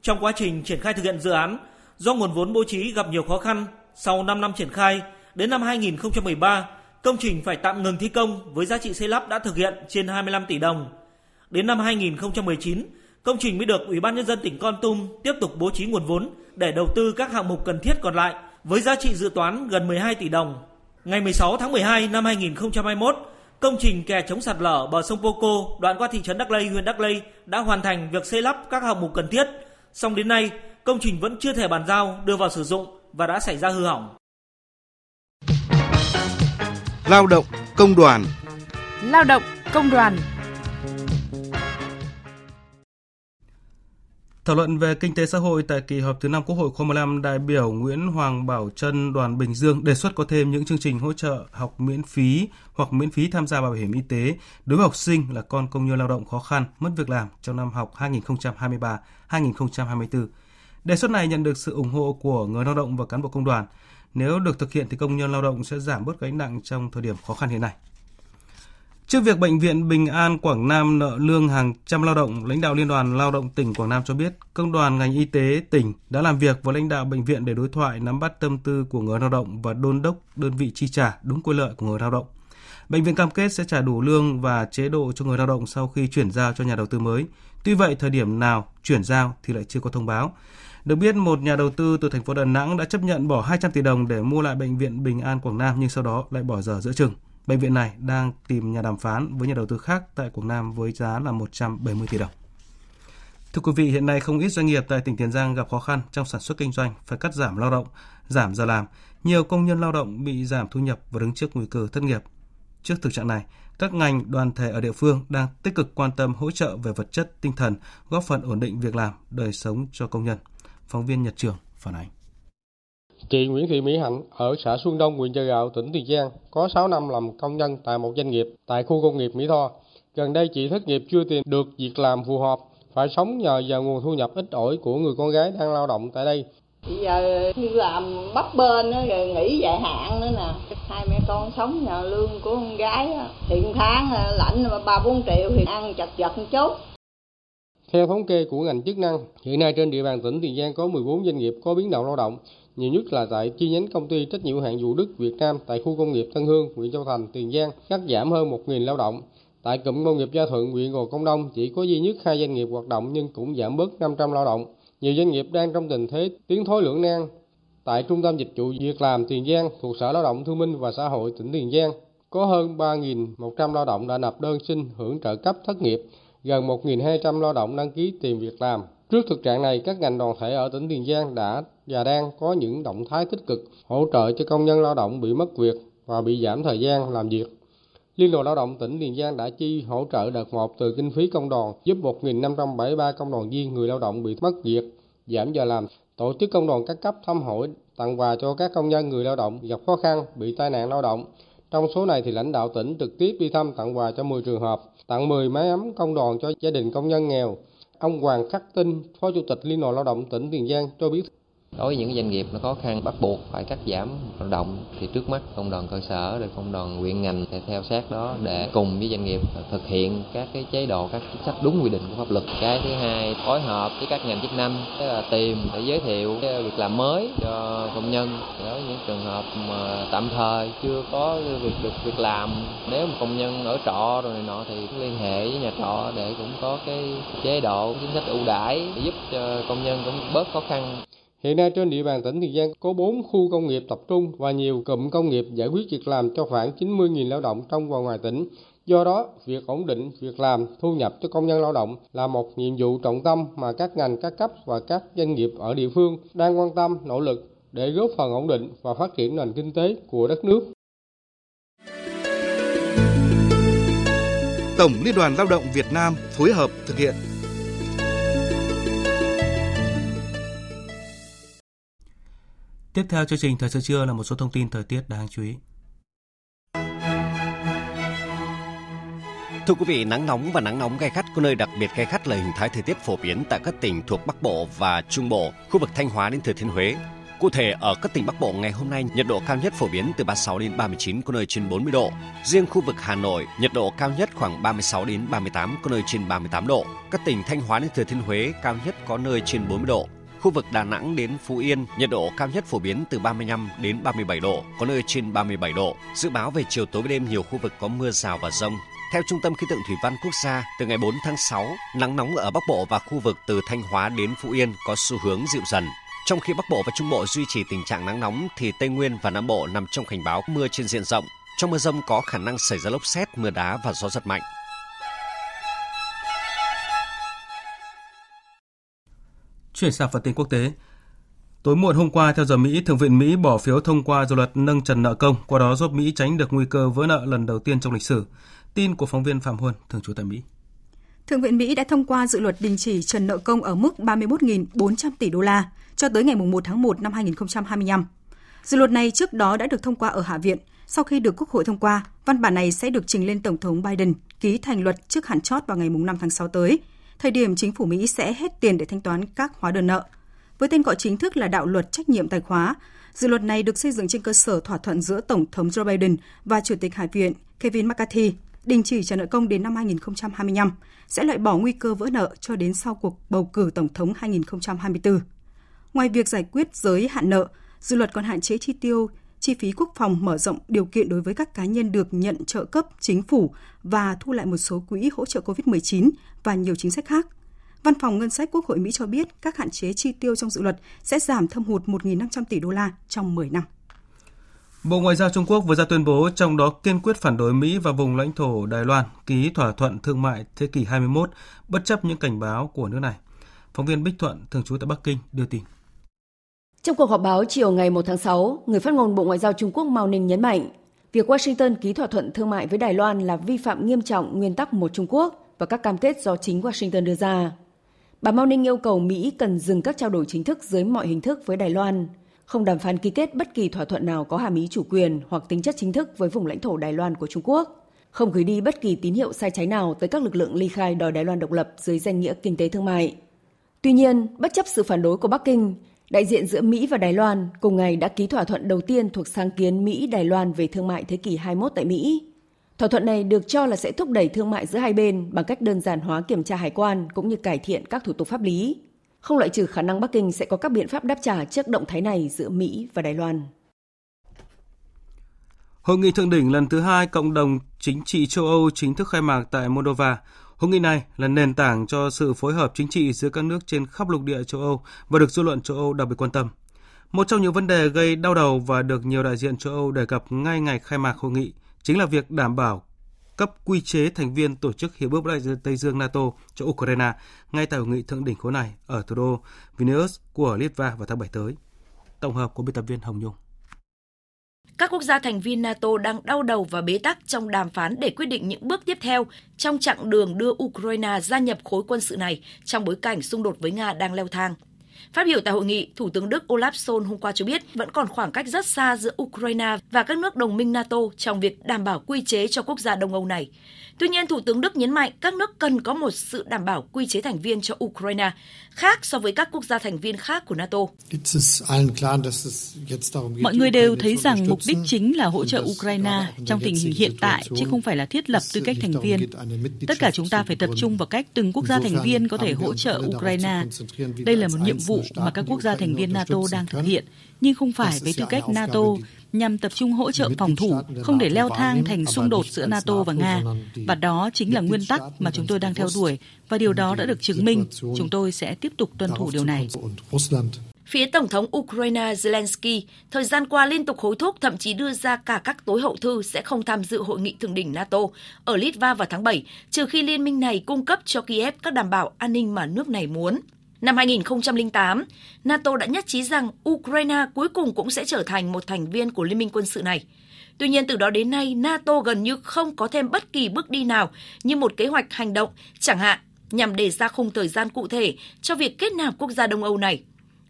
Trong quá trình triển khai thực hiện dự án, do nguồn vốn bố trí gặp nhiều khó khăn, sau 5 năm triển khai, đến năm 2013, công trình phải tạm ngừng thi công với giá trị xây lắp đã thực hiện trên 25 tỷ đồng. Đến năm 2019, công trình mới được Ủy ban Nhân dân tỉnh Kon Tum tiếp tục bố trí nguồn vốn để đầu tư các hạng mục cần thiết còn lại với giá trị dự toán gần 12 tỷ đồng. Ngày 16 tháng 12 năm 2021, công trình kè chống sạt lở bờ sông Poco, đoạn qua thị trấn Đắc Lây, huyện Đắc Lây đã hoàn thành việc xây lắp các hạng mục cần thiết. Song đến nay, công trình vẫn chưa thể bàn giao đưa vào sử dụng và đã xảy ra hư hỏng. Lao động công đoàn. Thảo luận về kinh tế xã hội tại kỳ họp thứ 5 Quốc hội khóa 15, đại biểu Nguyễn Hoàng Bảo Trân, đoàn Bình Dương đề xuất có thêm những chương trình hỗ trợ học miễn phí hoặc miễn phí tham gia bảo hiểm y tế đối với học sinh là con công nhân lao động khó khăn, mất việc làm trong năm học 2023-2024. Đề xuất này nhận được sự ủng hộ của người lao động và cán bộ công đoàn. Nếu được thực hiện thì công nhân lao động sẽ giảm bớt gánh nặng trong thời điểm khó khăn hiện nay. Trước việc Bệnh viện Bình An Quảng Nam nợ lương hàng trăm lao động, lãnh đạo Liên đoàn Lao động tỉnh Quảng Nam cho biết, công đoàn ngành y tế tỉnh đã làm việc với lãnh đạo bệnh viện để đối thoại, nắm bắt tâm tư của người lao động và đôn đốc đơn vị chi trả đúng quyền lợi của người lao động. Bệnh viện cam kết sẽ trả đủ lương và chế độ cho người lao động sau khi chuyển giao cho nhà đầu tư mới. Tuy vậy, thời điểm nào chuyển giao thì lại chưa có thông báo. Được biết, một nhà đầu tư từ thành phố Đà Nẵng đã chấp nhận bỏ 200 tỷ đồng để mua lại Bệnh viện Bình An Quảng Nam nhưng sau đó lại bỏ dở giữa chừng. Bệnh viện này đang tìm nhà đàm phán với nhà đầu tư khác tại Quảng Nam với giá là 170 tỷ đồng. Thưa quý vị, hiện nay không ít doanh nghiệp tại tỉnh Tiền Giang gặp khó khăn trong sản xuất kinh doanh, phải cắt giảm lao động, giảm giờ làm. Nhiều công nhân lao động bị giảm thu nhập và đứng trước nguy cơ thất nghiệp. Trước thực trạng này, các ngành đoàn thể ở địa phương đang tích cực quan tâm hỗ trợ về vật chất, tinh thần, góp phần ổn định việc làm, đời sống cho công nhân. Phóng viên Nhật Trường phản ánh. Chị Nguyễn Thị Mỹ Hạnh ở xã Xuân Đông, huyện Chợ Gạo, tỉnh Tiền Giang có 6 năm làm công nhân tại một doanh nghiệp tại khu công nghiệp Mỹ Tho. Gần đây chị thất nghiệp chưa tìm được việc làm phù hợp, phải sống nhờ vào nguồn thu nhập ít ỏi của người con gái đang lao động tại đây. Bây giờ đi làm bấp bênh rồi nghỉ dài hạn nữa nè. Hai mẹ con sống nhờ lương của con gái đó. Tiền tháng lãnh 3-4 triệu thì ăn chật chật chút. Theo thống kê của ngành chức năng, hiện nay trên địa bàn tỉnh Tiền Giang có 14 doanh nghiệp có biến động lao động, nhiều nhất là tại chi nhánh công ty trách nhiệm hữu hạn Vũ Đức Việt Nam tại khu công nghiệp Tân Hương, huyện Châu Thành, Tiền Giang, cắt giảm hơn 1.000 lao động. Tại cụm công nghiệp Gia Thuận, huyện Gò Công Đông chỉ có duy nhất 2 doanh nghiệp hoạt động nhưng cũng giảm bớt 500 lao động. Nhiều doanh nghiệp đang trong tình thế tiến thoái lưỡng nan. Tại Trung tâm Dịch vụ Việc làm Tiền Giang thuộc Sở Lao động Thương binh và Xã hội tỉnh Tiền Giang có hơn 3.100 lao động đã nộp đơn xin hưởng trợ cấp thất nghiệp, gần 1.200 lao động đăng ký tìm việc làm. Trước thực trạng này, các ngành đoàn thể ở tỉnh Tiền Giang đã và đang có những động thái tích cực hỗ trợ cho công nhân lao động bị mất việc và bị giảm thời gian làm việc. Liên đoàn Lao động tỉnh Tiền Giang đã chi hỗ trợ đợt 1 từ kinh phí công đoàn giúp 1.573 công đoàn viên người lao động bị mất việc, giảm giờ làm, tổ chức công đoàn các cấp thăm hỏi, tặng quà cho các công nhân người lao động gặp khó khăn, bị tai nạn lao động. Trong số này thì lãnh đạo tỉnh trực tiếp đi thăm tặng quà cho 10 trường hợp, tặng 10 máy ấm công đoàn cho gia đình công nhân nghèo. Ông Hoàng Khắc Tinh, Phó Chủ tịch Liên đoàn Lao động tỉnh Tiền Giang cho biết. Đối với những doanh nghiệp nó khó khăn bắt buộc phải cắt giảm lao động thì trước mắt công đoàn cơ sở rồi công đoàn huyện ngành sẽ theo sát đó để cùng với doanh nghiệp thực hiện các cái chế độ, các chính sách đúng quy định của pháp luật. Cái thứ hai, phối hợp với các ngành chức năng tức là tìm để giới thiệu cái việc làm mới cho công nhân. Đối với những trường hợp mà tạm thời chưa có việc làm, nếu mà công nhân ở trọ rồi này nọ thì liên hệ với nhà trọ để cũng có cái chế độ, chính sách ưu đãi để giúp cho công nhân cũng bớt khó khăn. Hiện nay trên địa bàn tỉnh Tiền Giang có 4 khu công nghiệp tập trung và nhiều cụm công nghiệp giải quyết việc làm cho khoảng 90.000 lao động trong và ngoài tỉnh. Do đó, việc ổn định việc làm, thu nhập cho công nhân lao động là một nhiệm vụ trọng tâm mà các ngành, các cấp và các doanh nghiệp ở địa phương đang quan tâm, nỗ lực để góp phần ổn định và phát triển nền kinh tế của đất nước. Tổng Liên đoàn Lao động Việt Nam phối hợp thực hiện. Tiếp theo chương trình Thời sự trưa là một số thông tin thời tiết đáng chú ý. Thưa quý vị, nắng nóng và nắng nóng gay gắt, có nơi đặc biệt gay gắt là hình thái thời tiết phổ biến tại các tỉnh thuộc Bắc Bộ và Trung Bộ, khu vực Thanh Hóa đến Thừa Thiên Huế. Cụ thể, ở các tỉnh Bắc Bộ ngày hôm nay, nhiệt độ cao nhất phổ biến từ 36 đến 39, có nơi trên 40 độ. Riêng khu vực Hà Nội, nhiệt độ cao nhất khoảng 36 đến 38, có nơi trên 38 độ. Các tỉnh Thanh Hóa đến Thừa Thiên Huế cao nhất có nơi trên 40 độ. Khu vực Đà Nẵng đến Phú Yên, nhiệt độ cao nhất phổ biến từ 35 đến 37 độ, có nơi trên 37 độ. Dự báo về chiều tối và đêm nhiều khu vực có mưa rào và dông. Theo Trung tâm Khí tượng Thủy văn Quốc gia, từ ngày 4 tháng 6, nắng nóng ở Bắc Bộ và khu vực từ Thanh Hóa đến Phú Yên có xu hướng dịu dần. Trong khi Bắc Bộ và Trung Bộ duy trì tình trạng nắng nóng thì Tây Nguyên và Nam Bộ nằm trong cảnh báo mưa trên diện rộng. Trong mưa dông có khả năng xảy ra lốc sét, mưa đá và gió giật mạnh. Chuyển sang phần tin quốc tế. Tối muộn hôm qua, theo giờ Mỹ, Thượng viện Mỹ bỏ phiếu thông qua dự luật nâng trần nợ công, qua đó giúp Mỹ tránh được nguy cơ vỡ nợ lần đầu tiên trong lịch sử. Tin của phóng viên Phạm Huân, thường trú tại Mỹ. Thượng viện Mỹ đã thông qua dự luật đình chỉ trần nợ công ở mức 31.400 tỷ đô la cho tới ngày 1 tháng 1 năm 2025. Dự luật này trước đó đã được thông qua ở Hạ viện. Sau khi được Quốc hội thông qua, văn bản này sẽ được trình lên Tổng thống Biden ký thành luật trước hạn chót vào ngày 5 tháng 6 tới. Thời điểm chính phủ Mỹ sẽ hết tiền để thanh toán các hóa đơn nợ. Với tên gọi chính thức là đạo luật trách nhiệm tài khóa, Dự luật này được xây dựng trên cơ sở thỏa thuận giữa Tổng thống Joe Biden và Chủ tịch Hạ viện Kevin McCarthy đình chỉ trả nợ công đến năm 2025, sẽ loại bỏ nguy cơ vỡ nợ cho đến sau cuộc bầu cử Tổng thống 2024. Ngoài việc giải quyết giới hạn nợ, dự luật còn hạn chế chi phí quốc phòng, mở rộng điều kiện đối với các cá nhân được nhận trợ cấp chính phủ và thu lại một số quỹ hỗ trợ COVID-19 và nhiều chính sách khác. Văn phòng Ngân sách Quốc hội Mỹ cho biết các hạn chế chi tiêu trong dự luật sẽ giảm thâm hụt 1.500 tỷ đô la trong 10 năm. Bộ Ngoại giao Trung Quốc vừa ra tuyên bố trong đó kiên quyết phản đối Mỹ và vùng lãnh thổ Đài Loan ký thỏa thuận thương mại thế kỷ 21 bất chấp những cảnh báo của nước này. Phóng viên Bích Thuận, thường trú tại Bắc Kinh, đưa tin. Trong cuộc họp báo chiều ngày 1 tháng 6, người phát ngôn Bộ Ngoại giao Trung Quốc Mao Ninh nhấn mạnh việc Washington ký thỏa thuận thương mại với Đài Loan là vi phạm nghiêm trọng nguyên tắc một Trung Quốc và các cam kết do chính Washington đưa ra. Bà Mao Ninh yêu cầu Mỹ cần dừng các trao đổi chính thức dưới mọi hình thức với Đài Loan, không đàm phán ký kết bất kỳ thỏa thuận nào có hàm ý chủ quyền hoặc tính chất chính thức với vùng lãnh thổ Đài Loan của Trung Quốc, không gửi đi bất kỳ tín hiệu sai trái nào tới các lực lượng ly khai đòi Đài Loan độc lập dưới danh nghĩa kinh tế thương mại. Tuy nhiên, bất chấp sự phản đối của Bắc Kinh, đại diện giữa Mỹ và Đài Loan cùng ngày đã ký thỏa thuận đầu tiên thuộc sáng kiến Mỹ-Đài Loan về thương mại thế kỷ 21 tại Mỹ. Thỏa thuận này được cho là sẽ thúc đẩy thương mại giữa hai bên bằng cách đơn giản hóa kiểm tra hải quan cũng như cải thiện các thủ tục pháp lý. Không loại trừ khả năng Bắc Kinh sẽ có các biện pháp đáp trả trước động thái này giữa Mỹ và Đài Loan. Hội nghị thượng đỉnh lần thứ 2 Cộng đồng Chính trị châu Âu chính thức khai mạc tại Moldova. Hội nghị này là nền tảng cho sự phối hợp chính trị giữa các nước trên khắp lục địa châu Âu và được dư luận châu Âu đặc biệt quan tâm. Một trong những vấn đề gây đau đầu và được nhiều đại diện châu Âu đề cập ngay ngày khai mạc hội nghị chính là việc đảm bảo cấp quy chế thành viên tổ chức Hiệp ước Bắc Đại Tây Dương NATO cho Ukraine ngay tại hội nghị thượng đỉnh khối này ở thủ đô Vilnius của Litva vào tháng 7 tới. Tổng hợp của biên tập viên Hồng Nhung. Các quốc gia thành viên NATO đang đau đầu và bế tắc trong đàm phán để quyết định những bước tiếp theo trong chặng đường đưa Ukraine gia nhập khối quân sự này trong bối cảnh xung đột với Nga đang leo thang. Phát biểu tại hội nghị, Thủ tướng Đức Olaf Scholz hôm qua cho biết vẫn còn khoảng cách rất xa giữa Ukraine và các nước đồng minh NATO trong việc đảm bảo quy chế cho quốc gia Đông Âu này. Tuy nhiên, Thủ tướng Đức nhấn mạnh các nước cần có một sự đảm bảo quy chế thành viên cho Ukraine khác so với các quốc gia thành viên khác của NATO. Mọi người đều thấy rằng mục đích chính là hỗ trợ Ukraine trong tình hình hiện tại chứ không phải là thiết lập tư cách thành viên. Tất cả chúng ta phải tập trung vào cách từng quốc gia thành viên có thể hỗ trợ Ukraine. Đây là một nhiệm vụ mà các quốc gia thành viên NATO đang thực hiện, nhưng không phải với tư cách NATO, nhằm tập trung hỗ trợ phòng thủ, không để leo thang thành xung đột giữa NATO và Nga. Và đó chính là nguyên tắc mà chúng tôi đang theo đuổi, và điều đó đã được chứng minh. Chúng tôi sẽ tiếp tục tuân thủ điều này. Phía Tổng thống Ukraine Zelensky thời gian qua liên tục hối thúc, thậm chí đưa ra cả các tối hậu thư sẽ không tham dự hội nghị thượng đỉnh NATO ở Litva vào tháng 7, trừ khi liên minh này cung cấp cho Kiev các đảm bảo an ninh mà nước này muốn. Năm 2008, NATO đã nhất trí rằng Ukraine cuối cùng cũng sẽ trở thành một thành viên của liên minh quân sự này. Tuy nhiên, từ đó đến nay, NATO gần như không có thêm bất kỳ bước đi nào như một kế hoạch hành động, chẳng hạn nhằm đề ra khung thời gian cụ thể cho việc kết nạp quốc gia Đông Âu này.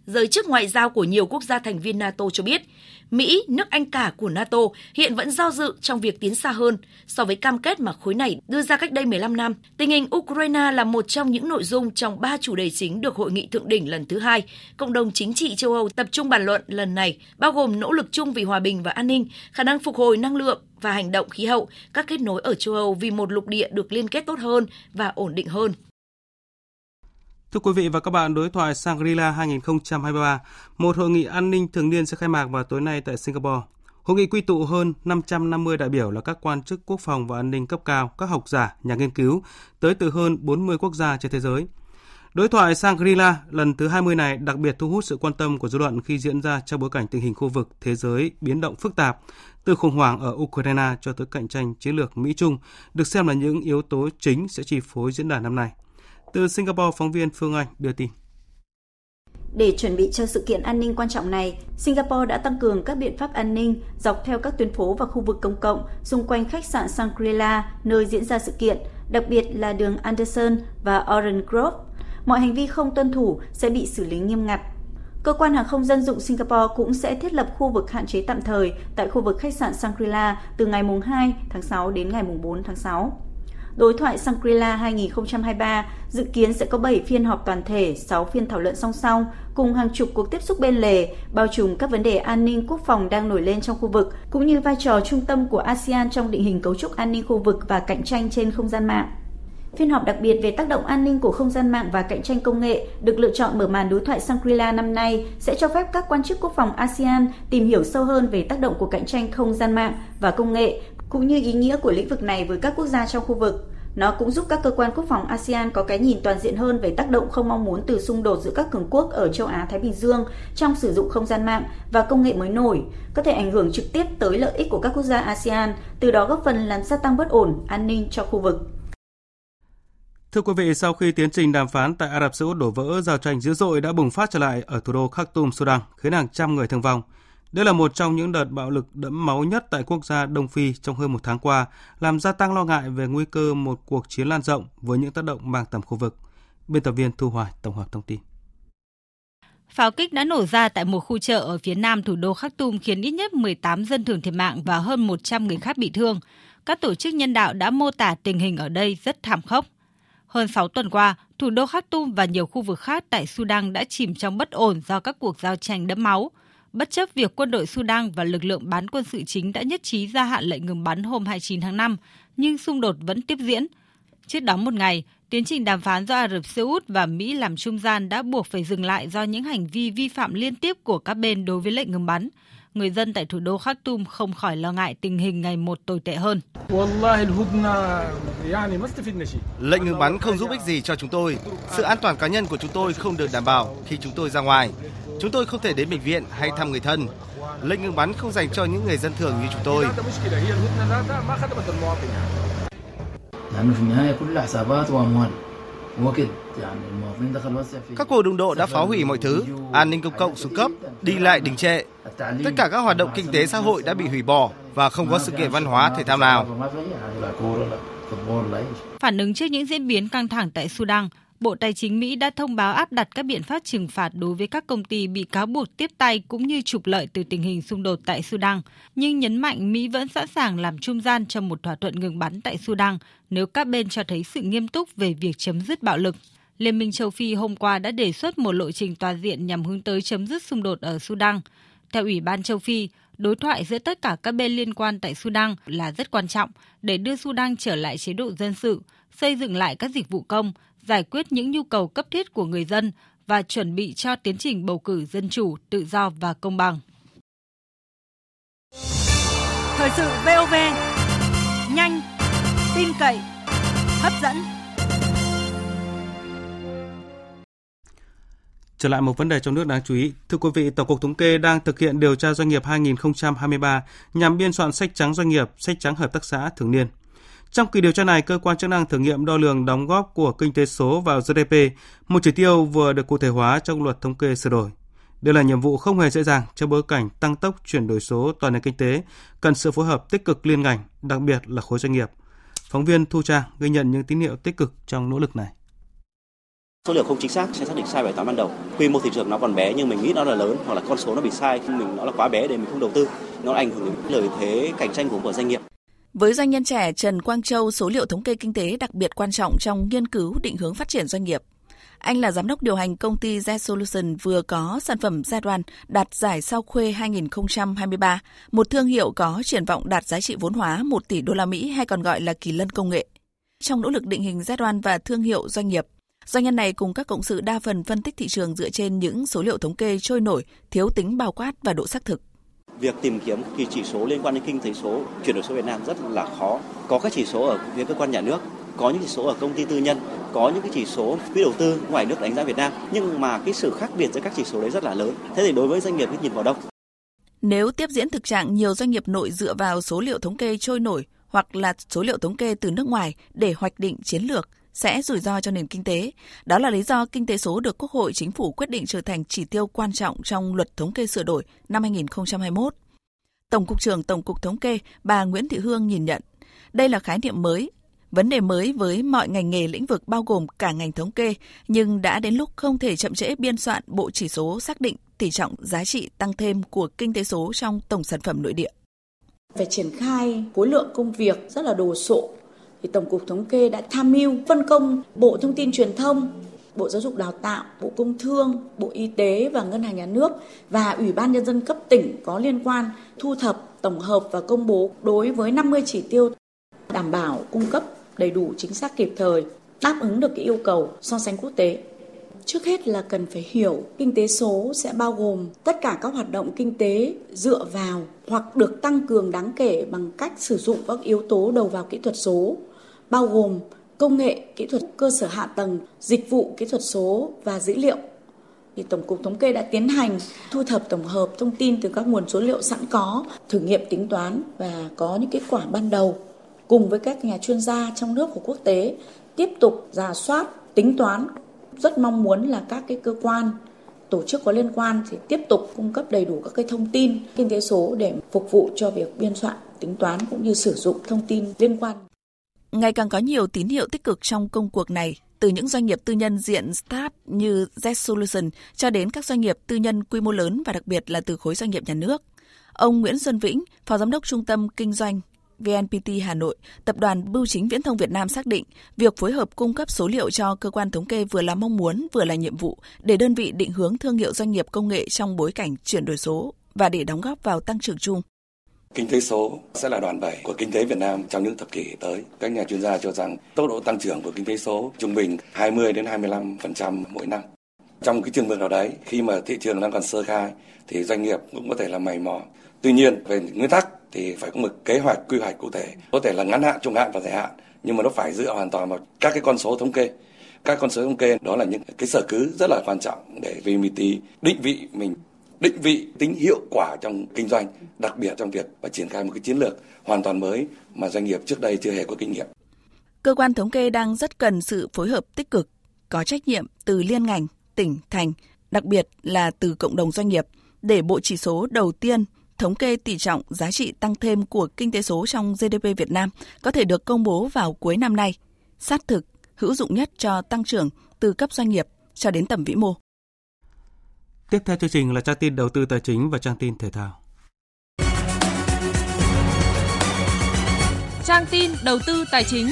Giới chức ngoại giao của nhiều quốc gia thành viên NATO cho biết, Mỹ, nước anh cả của NATO, hiện vẫn do dự trong việc tiến xa hơn so với cam kết mà khối này đưa ra cách đây 15 năm. Tình hình Ukraine là một trong những nội dung trong 3 chủ đề chính được Hội nghị Thượng đỉnh lần thứ 2, Cộng đồng Chính trị châu Âu tập trung bàn luận lần này, bao gồm nỗ lực chung vì hòa bình và an ninh, khả năng phục hồi năng lượng và hành động khí hậu, các kết nối ở châu Âu vì một lục địa được liên kết tốt hơn và ổn định hơn. Thưa quý vị và các bạn, đối thoại Shangri-La 2023, một hội nghị an ninh thường niên sẽ khai mạc vào tối nay tại Singapore. Hội nghị quy tụ hơn 550 đại biểu là các quan chức quốc phòng và an ninh cấp cao, các học giả, nhà nghiên cứu, tới từ hơn 40 quốc gia trên thế giới. Đối thoại Shangri-La lần thứ 20 này đặc biệt thu hút sự quan tâm của dư luận khi diễn ra trong bối cảnh tình hình khu vực, thế giới biến động phức tạp, từ khủng hoảng ở Ukraine cho tới cạnh tranh chiến lược Mỹ-Trung, được xem là những yếu tố chính sẽ chi phối diễn đàn năm nay. Từ Singapore, phóng viên Phương Anh đưa tin. Để chuẩn bị cho sự kiện an ninh quan trọng này, Singapore đã tăng cường các biện pháp an ninh dọc theo các tuyến phố và khu vực công cộng xung quanh khách sạn Shangri-La, nơi diễn ra sự kiện, đặc biệt là đường Anderson và Orange Grove. Mọi hành vi không tuân thủ sẽ bị xử lý nghiêm ngặt. Cơ quan hàng không dân dụng Singapore cũng sẽ thiết lập khu vực hạn chế tạm thời tại khu vực khách sạn Shangri-La từ ngày 2 tháng 6 đến ngày 4 tháng 6. Đối thoại Shangri-La 2023 dự kiến sẽ có 7 phiên họp toàn thể, 6 phiên thảo luận song song, cùng hàng chục cuộc tiếp xúc bên lề, bao trùm các vấn đề an ninh quốc phòng đang nổi lên trong khu vực, cũng như vai trò trung tâm của ASEAN trong định hình cấu trúc an ninh khu vực và cạnh tranh trên không gian mạng. Phiên họp đặc biệt về tác động an ninh của không gian mạng và cạnh tranh công nghệ được lựa chọn mở màn đối thoại Shangri-La năm nay sẽ cho phép các quan chức quốc phòng ASEAN tìm hiểu sâu hơn về tác động của cạnh tranh không gian mạng và công nghệ, cũng như ý nghĩa của lĩnh vực này với các quốc gia trong khu vực. Nó cũng giúp các cơ quan quốc phòng ASEAN có cái nhìn toàn diện hơn về tác động không mong muốn từ xung đột giữa các cường quốc ở châu Á-Thái Bình Dương trong sử dụng không gian mạng và công nghệ mới nổi, có thể ảnh hưởng trực tiếp tới lợi ích của các quốc gia ASEAN, từ đó góp phần làm gia tăng bất ổn, an ninh cho khu vực. Thưa quý vị, sau khi tiến trình đàm phán tại Ả Rập Xê-út đổ vỡ, giao tranh dữ dội đã bùng phát trở lại ở thủ đô Khắc-tum, Xu-đăng, khiến hàng trăm người thương vong. Đây là một trong những đợt bạo lực đẫm máu nhất tại quốc gia Đông Phi trong hơn một tháng qua, làm gia tăng lo ngại về nguy cơ một cuộc chiến lan rộng với những tác động mang tầm khu vực. Biên tập viên Thu Hoài tổng hợp thông tin. Pháo kích đã nổ ra tại một khu chợ ở phía nam thủ đô Khắc-tum khiến ít nhất 18 dân thường thiệt mạng và hơn 100 người khác bị thương. Các tổ chức nhân đạo đã mô tả tình hình ở đây rất thảm khốc. Hơn 6 tuần qua, thủ đô Khak-tum và nhiều khu vực khác tại Sudan đã chìm trong bất ổn do các cuộc giao tranh đẫm máu. Bất chấp việc quân đội Sudan và lực lượng bán quân sự chính đã nhất trí gia hạn lệnh ngừng bắn hôm 29 tháng 5, nhưng xung đột vẫn tiếp diễn. Trước đó một ngày, tiến trình đàm phán do Ả Rập Xê-út và Mỹ làm trung gian đã buộc phải dừng lại do những hành vi vi phạm liên tiếp của các bên đối với lệnh ngừng bắn. Người dân tại thủ đô Khak-tum không khỏi lo ngại tình hình ngày một tồi tệ hơn. Lệnh ngừng bắn không giúp ích gì cho chúng tôi. Sự an toàn cá nhân của chúng tôi không được đảm bảo khi chúng tôi ra ngoài. Chúng tôi không thể đến bệnh viện hay thăm người thân. Lệnh ngừng bắn không dành cho những người dân thường như chúng tôi. Các cuộc đụng độ đã phá hủy mọi thứ, an ninh công cộng xuống cấp, đi lại đình trệ. Tất cả các hoạt động kinh tế xã hội đã bị hủy bỏ và không có sự kiện văn hóa thể thao nào. Phản ứng trước những diễn biến căng thẳng tại Sudan, Bộ Tài chính Mỹ đã thông báo áp đặt các biện pháp trừng phạt đối với các công ty bị cáo buộc tiếp tay cũng như trục lợi từ tình hình xung đột tại Sudan, nhưng nhấn mạnh Mỹ vẫn sẵn sàng làm trung gian cho một thỏa thuận ngừng bắn tại Sudan nếu các bên cho thấy sự nghiêm túc về việc chấm dứt bạo lực. Liên minh châu Phi hôm qua đã đề xuất một lộ trình toàn diện nhằm hướng tới chấm dứt xung đột ở Sudan. Theo Ủy ban châu Phi, đối thoại giữa tất cả các bên liên quan tại Sudan là rất quan trọng để đưa Sudan trở lại chế độ dân sự, xây dựng lại các dịch vụ công, giải quyết những nhu cầu cấp thiết của người dân và chuẩn bị cho tiến trình bầu cử dân chủ, tự do và công bằng. Thời sự VOV, nhanh, tin cậy, hấp dẫn. Trở lại một vấn đề trong nước đáng chú ý. Thưa quý vị, Tổng cục Thống kê đang thực hiện điều tra doanh nghiệp 2023 nhằm biên soạn sách trắng doanh nghiệp, sách trắng hợp tác xã thường niên. Trong kỳ điều tra này, cơ quan chức năng thử nghiệm đo lường đóng góp của kinh tế số vào GDP, một chỉ tiêu vừa được cụ thể hóa trong Luật Thống kê sửa đổi. Đây là nhiệm vụ không hề dễ dàng trong bối cảnh tăng tốc chuyển đổi số toàn nền kinh tế, cần sự phối hợp tích cực liên ngành, đặc biệt là khối doanh nghiệp. Phóng viên Thu Trang ghi nhận những tín hiệu tích cực trong nỗ lực này. Số liệu không chính xác sẽ xác định sai bài toán ban đầu. Quy mô thị trường nó còn bé nhưng mình nghĩ nó là lớn, hoặc là con số nó bị sai, nó là quá bé để mình không đầu tư. Nó ảnh hưởng đến lợi thế cạnh tranh của doanh nghiệp. Với doanh nhân trẻ Trần Quang Châu, số liệu thống kê kinh tế đặc biệt quan trọng trong nghiên cứu định hướng phát triển doanh nghiệp. Anh là giám đốc điều hành công ty Z Solution vừa có sản phẩm giai đoạn đạt giải Sao Khuê 2023, một thương hiệu có triển vọng đạt giá trị vốn hóa 1 tỷ đô la Mỹ hay còn gọi là kỳ lân công nghệ. Trong nỗ lực định hình giai đoạn và thương hiệu doanh nghiệp, doanh nhân này cùng các cộng sự đa phần phân tích thị trường dựa trên những số liệu thống kê trôi nổi, thiếu tính bao quát và độ xác thực. Việc tìm kiếm cái chỉ số liên quan đến kinh tế số, chuyển đổi số Việt Nam rất là khó. Có các chỉ số ở phía cơ quan nhà nước, có những chỉ số ở công ty tư nhân, có những cái chỉ số quỹ đầu tư ngoài nước đánh giá Việt Nam. Nhưng mà cái sự khác biệt giữa các chỉ số đấy rất là lớn. Thế thì đối với doanh nghiệp thì nhìn vào đâu? Nếu tiếp diễn thực trạng nhiều doanh nghiệp nội dựa vào số liệu thống kê trôi nổi hoặc là số liệu thống kê từ nước ngoài để hoạch định chiến lược, sẽ rủi ro cho nền kinh tế. Đó là lý do kinh tế số được Quốc hội, Chính phủ quyết định trở thành chỉ tiêu quan trọng trong Luật Thống kê sửa đổi năm 2021. Tổng cục trưởng Tổng cục Thống kê, bà Nguyễn Thị Hương nhìn nhận, đây là khái niệm mới, vấn đề mới với mọi ngành nghề lĩnh vực bao gồm cả ngành thống kê, nhưng đã đến lúc không thể chậm trễ biên soạn bộ chỉ số xác định tỷ trọng giá trị tăng thêm của kinh tế số trong tổng sản phẩm nội địa. Phải triển khai khối lượng công việc rất là đồ sộ, thì Tổng cục Thống kê đã tham mưu phân công Bộ Thông tin Truyền thông, Bộ Giáo dục Đào tạo, Bộ Công Thương, Bộ Y tế và Ngân hàng Nhà nước và Ủy ban Nhân dân cấp tỉnh có liên quan thu thập, tổng hợp và công bố đối với 50 chỉ tiêu đảm bảo cung cấp đầy đủ, chính xác, kịp thời, đáp ứng được cái yêu cầu so sánh quốc tế. Trước hết là cần phải hiểu kinh tế số sẽ bao gồm tất cả các hoạt động kinh tế dựa vào hoặc được tăng cường đáng kể bằng cách sử dụng các yếu tố đầu vào kỹ thuật số, bao gồm công nghệ, kỹ thuật, cơ sở hạ tầng, dịch vụ kỹ thuật số và dữ liệu. Thì Tổng cục Thống kê đã tiến hành thu thập tổng hợp thông tin từ các nguồn số liệu sẵn có, thử nghiệm tính toán và có những kết quả ban đầu cùng với các nhà chuyên gia trong nước và quốc tế tiếp tục rà soát, tính toán. Rất mong muốn là các cái cơ quan, tổ chức có liên quan thì tiếp tục cung cấp đầy đủ các cái thông tin kinh tế số để phục vụ cho việc biên soạn, tính toán cũng như sử dụng thông tin liên quan. Ngày càng có nhiều tín hiệu tích cực trong công cuộc này, từ những doanh nghiệp tư nhân diện start như Z-Solution cho đến các doanh nghiệp tư nhân quy mô lớn và đặc biệt là từ khối doanh nghiệp nhà nước. Ông Nguyễn Xuân Vĩnh, Phó Giám đốc Trung tâm Kinh doanh VNPT Hà Nội, Tập đoàn Bưu chính Viễn thông Việt Nam xác định việc phối hợp cung cấp số liệu cho cơ quan thống kê vừa là mong muốn vừa là nhiệm vụ để đơn vị định hướng thương hiệu doanh nghiệp công nghệ trong bối cảnh chuyển đổi số và để đóng góp vào tăng trưởng chung. Kinh tế số sẽ là đòn bẩy của kinh tế Việt Nam trong những thập kỷ tới. Các nhà chuyên gia cho rằng tốc độ tăng trưởng của kinh tế số trung bình 20 đến 25% mỗi năm. Trong cái trường hợp nào đấy, khi mà thị trường đang còn sơ khai thì doanh nghiệp cũng có thể là mày mò. Tuy nhiên, về nguyên tắc thì phải có một kế hoạch, quy hoạch cụ thể, có thể là ngắn hạn, trung hạn và dài hạn, nhưng mà nó phải dựa hoàn toàn vào các cái con số thống kê. Các con số thống kê đó là những cái sở cứ rất là quan trọng để VNPT định vị mình, định vị tính hiệu quả trong kinh doanh, đặc biệt trong việc và triển khai một cái chiến lược hoàn toàn mới mà doanh nghiệp trước đây chưa hề có kinh nghiệm. Cơ quan thống kê đang rất cần sự phối hợp tích cực, có trách nhiệm từ liên ngành, tỉnh, thành, đặc biệt là từ cộng đồng doanh nghiệp để bộ chỉ số đầu tiên thống kê tỷ trọng giá trị tăng thêm của kinh tế số trong GDP Việt Nam có thể được công bố vào cuối năm nay, sát thực, hữu dụng nhất cho tăng trưởng từ cấp doanh nghiệp cho đến tầm vĩ mô. Tiếp theo chương trình là trang tin đầu tư tài chính và trang tin thể thao. Trang tin đầu tư tài chính.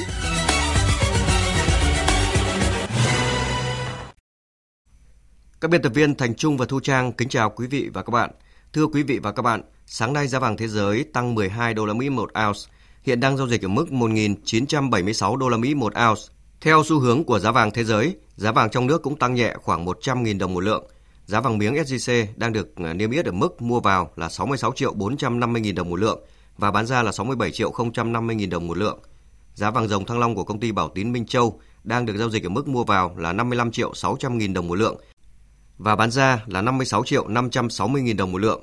Các biên tập viên Thành Trung và Thu Trang kính chào quý vị và các bạn. Thưa quý vị và các bạn, sáng nay giá vàng thế giới tăng 12 đô la Mỹ một ounce, hiện đang giao dịch ở mức 1.976 đô la Mỹ một ounce. Theo xu hướng của giá vàng thế giới, giá vàng trong nước cũng tăng nhẹ khoảng 100.000 đồng một lượng. Giá vàng miếng SJC đang được niêm yết ở mức mua vào là 66.450.000 đồng một lượng và bán ra là 67.050.000 đồng một lượng. Giá vàng dòng Thăng Long của công ty Bảo Tín Minh Châu đang được giao dịch ở mức mua vào là 55.600.000 đồng một lượng và bán ra là 56.560.000 đồng một lượng.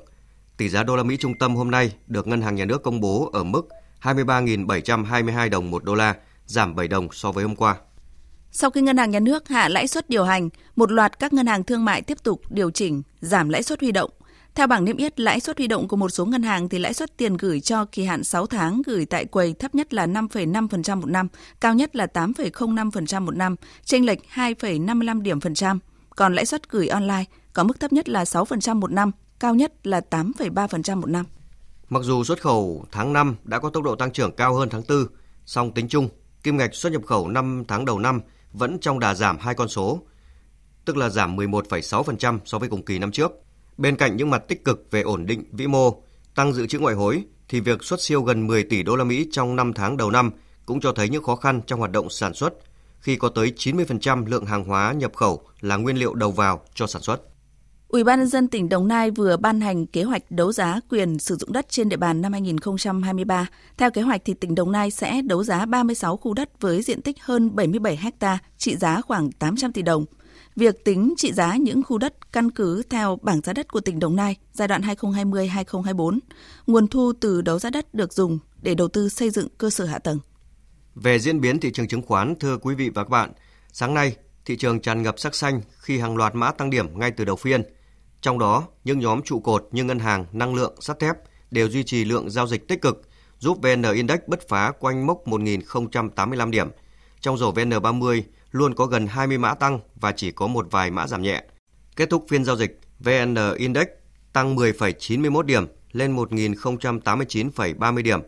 Tỷ giá đô la Mỹ trung tâm hôm nay được Ngân hàng Nhà nước công bố ở mức 23.722 đồng một đô la, giảm 7 đồng so với hôm qua. Sau khi Ngân hàng Nhà nước hạ lãi suất điều hành, một loạt các ngân hàng thương mại tiếp tục điều chỉnh, giảm lãi suất huy động. Theo bảng niêm yết lãi suất huy động của một số ngân hàng thì lãi suất tiền gửi cho kỳ hạn 6 tháng gửi tại quầy thấp nhất là 5,5% một năm, cao nhất là 8,05% một năm, chênh lệch 2,55 điểm phần trăm. Còn lãi suất gửi online có mức thấp nhất là 6% một năm, cao nhất là 8,3% một năm. Mặc dù xuất khẩu tháng 5 đã có tốc độ tăng trưởng cao hơn tháng 4, song tính chung, kim ngạch xuất nhập khẩu 5 tháng đầu năm vẫn trong đà giảm hai con số, tức là giảm 11,6% so với cùng kỳ năm trước. Bên cạnh những mặt tích cực về ổn định vĩ mô, tăng dự trữ ngoại hối thì việc xuất siêu gần 10 tỷ đô la Mỹ trong 5 tháng đầu năm cũng cho thấy những khó khăn trong hoạt động sản xuất, khi có tới 90% lượng hàng hóa nhập khẩu là nguyên liệu đầu vào cho sản xuất. Ủy ban nhân dân tỉnh Đồng Nai vừa ban hành kế hoạch đấu giá quyền sử dụng đất trên địa bàn năm 2023. Theo kế hoạch thì tỉnh Đồng Nai sẽ đấu giá 36 khu đất với diện tích hơn 77 ha, trị giá khoảng 800 tỷ đồng. Việc tính trị giá những khu đất căn cứ theo bảng giá đất của tỉnh Đồng Nai giai đoạn 2020-2024. Nguồn thu từ đấu giá đất được dùng để đầu tư xây dựng cơ sở hạ tầng. Về diễn biến thị trường chứng khoán, thưa quý vị và các bạn, sáng nay thị trường tràn ngập sắc xanh khi hàng loạt mã tăng điểm ngay từ đầu phiên. Trong đó, những nhóm trụ cột như ngân hàng, năng lượng, sắt thép đều duy trì lượng giao dịch tích cực, giúp VN Index bứt phá quanh mốc 1.085 điểm. Trong rổ VN30 luôn có gần 20 mã tăng và chỉ có một vài mã giảm nhẹ. Kết thúc phiên giao dịch, VN Index tăng 10,91 điểm lên 1.089,30 điểm,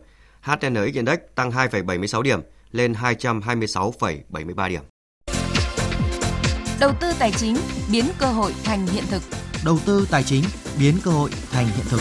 HNX Index tăng 2,76 điểm lên 226,73 điểm. Đầu tư tài chính biến cơ hội thành hiện thực. Đầu tư tài chính biến cơ hội thành hiện thực.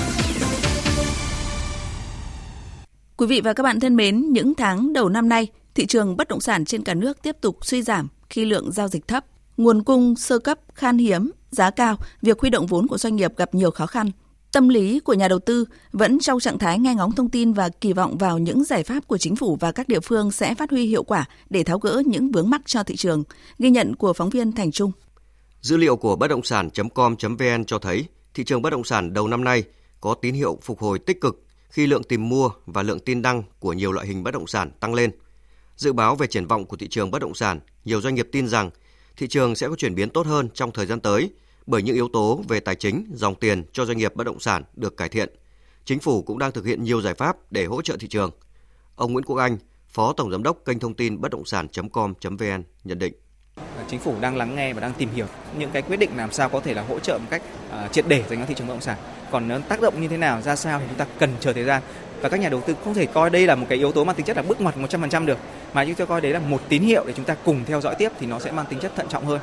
Quý vị và các bạn thân mến, những tháng đầu năm nay, thị trường bất động sản trên cả nước tiếp tục suy giảm khi lượng giao dịch thấp, nguồn cung sơ cấp khan hiếm, giá cao, việc huy động vốn của doanh nghiệp gặp nhiều khó khăn. Tâm lý của nhà đầu tư vẫn trong trạng thái nghe ngóng thông tin và kỳ vọng vào những giải pháp của chính phủ và các địa phương sẽ phát huy hiệu quả để tháo gỡ những vướng mắc cho thị trường. Ghi nhận của phóng viên Thành Trung. Dữ liệu của bất động sản.com.vn cho thấy thị trường bất động sản đầu năm nay có tín hiệu phục hồi tích cực khi lượng tìm mua và lượng tin đăng của nhiều loại hình bất động sản tăng lên. Dự báo về triển vọng của thị trường bất động sản, nhiều doanh nghiệp tin rằng thị trường sẽ có chuyển biến tốt hơn trong thời gian tới bởi những yếu tố về tài chính, dòng tiền cho doanh nghiệp bất động sản được cải thiện. Chính phủ cũng đang thực hiện nhiều giải pháp để hỗ trợ thị trường. Ông Nguyễn Quốc Anh, Phó Tổng Giám đốc kênh thông tin bất động sản.com.vn nhận định. Chính phủ đang lắng nghe và đang tìm hiểu những cái quyết định làm sao có thể là hỗ trợ một cách triệt để dành cho thị trường bất động sản. Còn nó tác động như thế nào, ra sao thì chúng ta cần chờ thời gian. Và các nhà đầu tư không thể coi đây là một cái yếu tố mang tính chất là bước ngoặt 100% được, mà chúng ta coi đấy là một tín hiệu để chúng ta cùng theo dõi tiếp thì nó sẽ mang tính chất thận trọng hơn.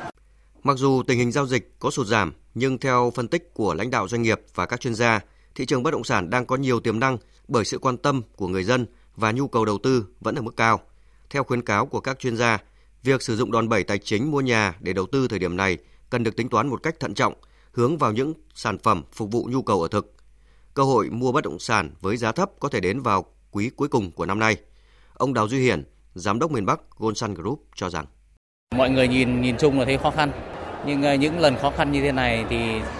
Mặc dù tình hình giao dịch có sụt giảm, nhưng theo phân tích của lãnh đạo doanh nghiệp và các chuyên gia, thị trường bất động sản đang có nhiều tiềm năng bởi sự quan tâm của người dân và nhu cầu đầu tư vẫn ở mức cao. Theo khuyến cáo của các chuyên gia, việc sử dụng đòn bẩy tài chính mua nhà để đầu tư thời điểm này cần được tính toán một cách thận trọng, hướng vào những sản phẩm phục vụ nhu cầu ở thực. Cơ hội mua bất động sản với giá thấp có thể đến vào quý cuối cùng của năm nay. Ông Đào Duy Hiển, Giám đốc miền Bắc Goldman Group cho rằng mọi người nhìn chung là thấy khó khăn, nhưng những lần khó khăn như thế này thì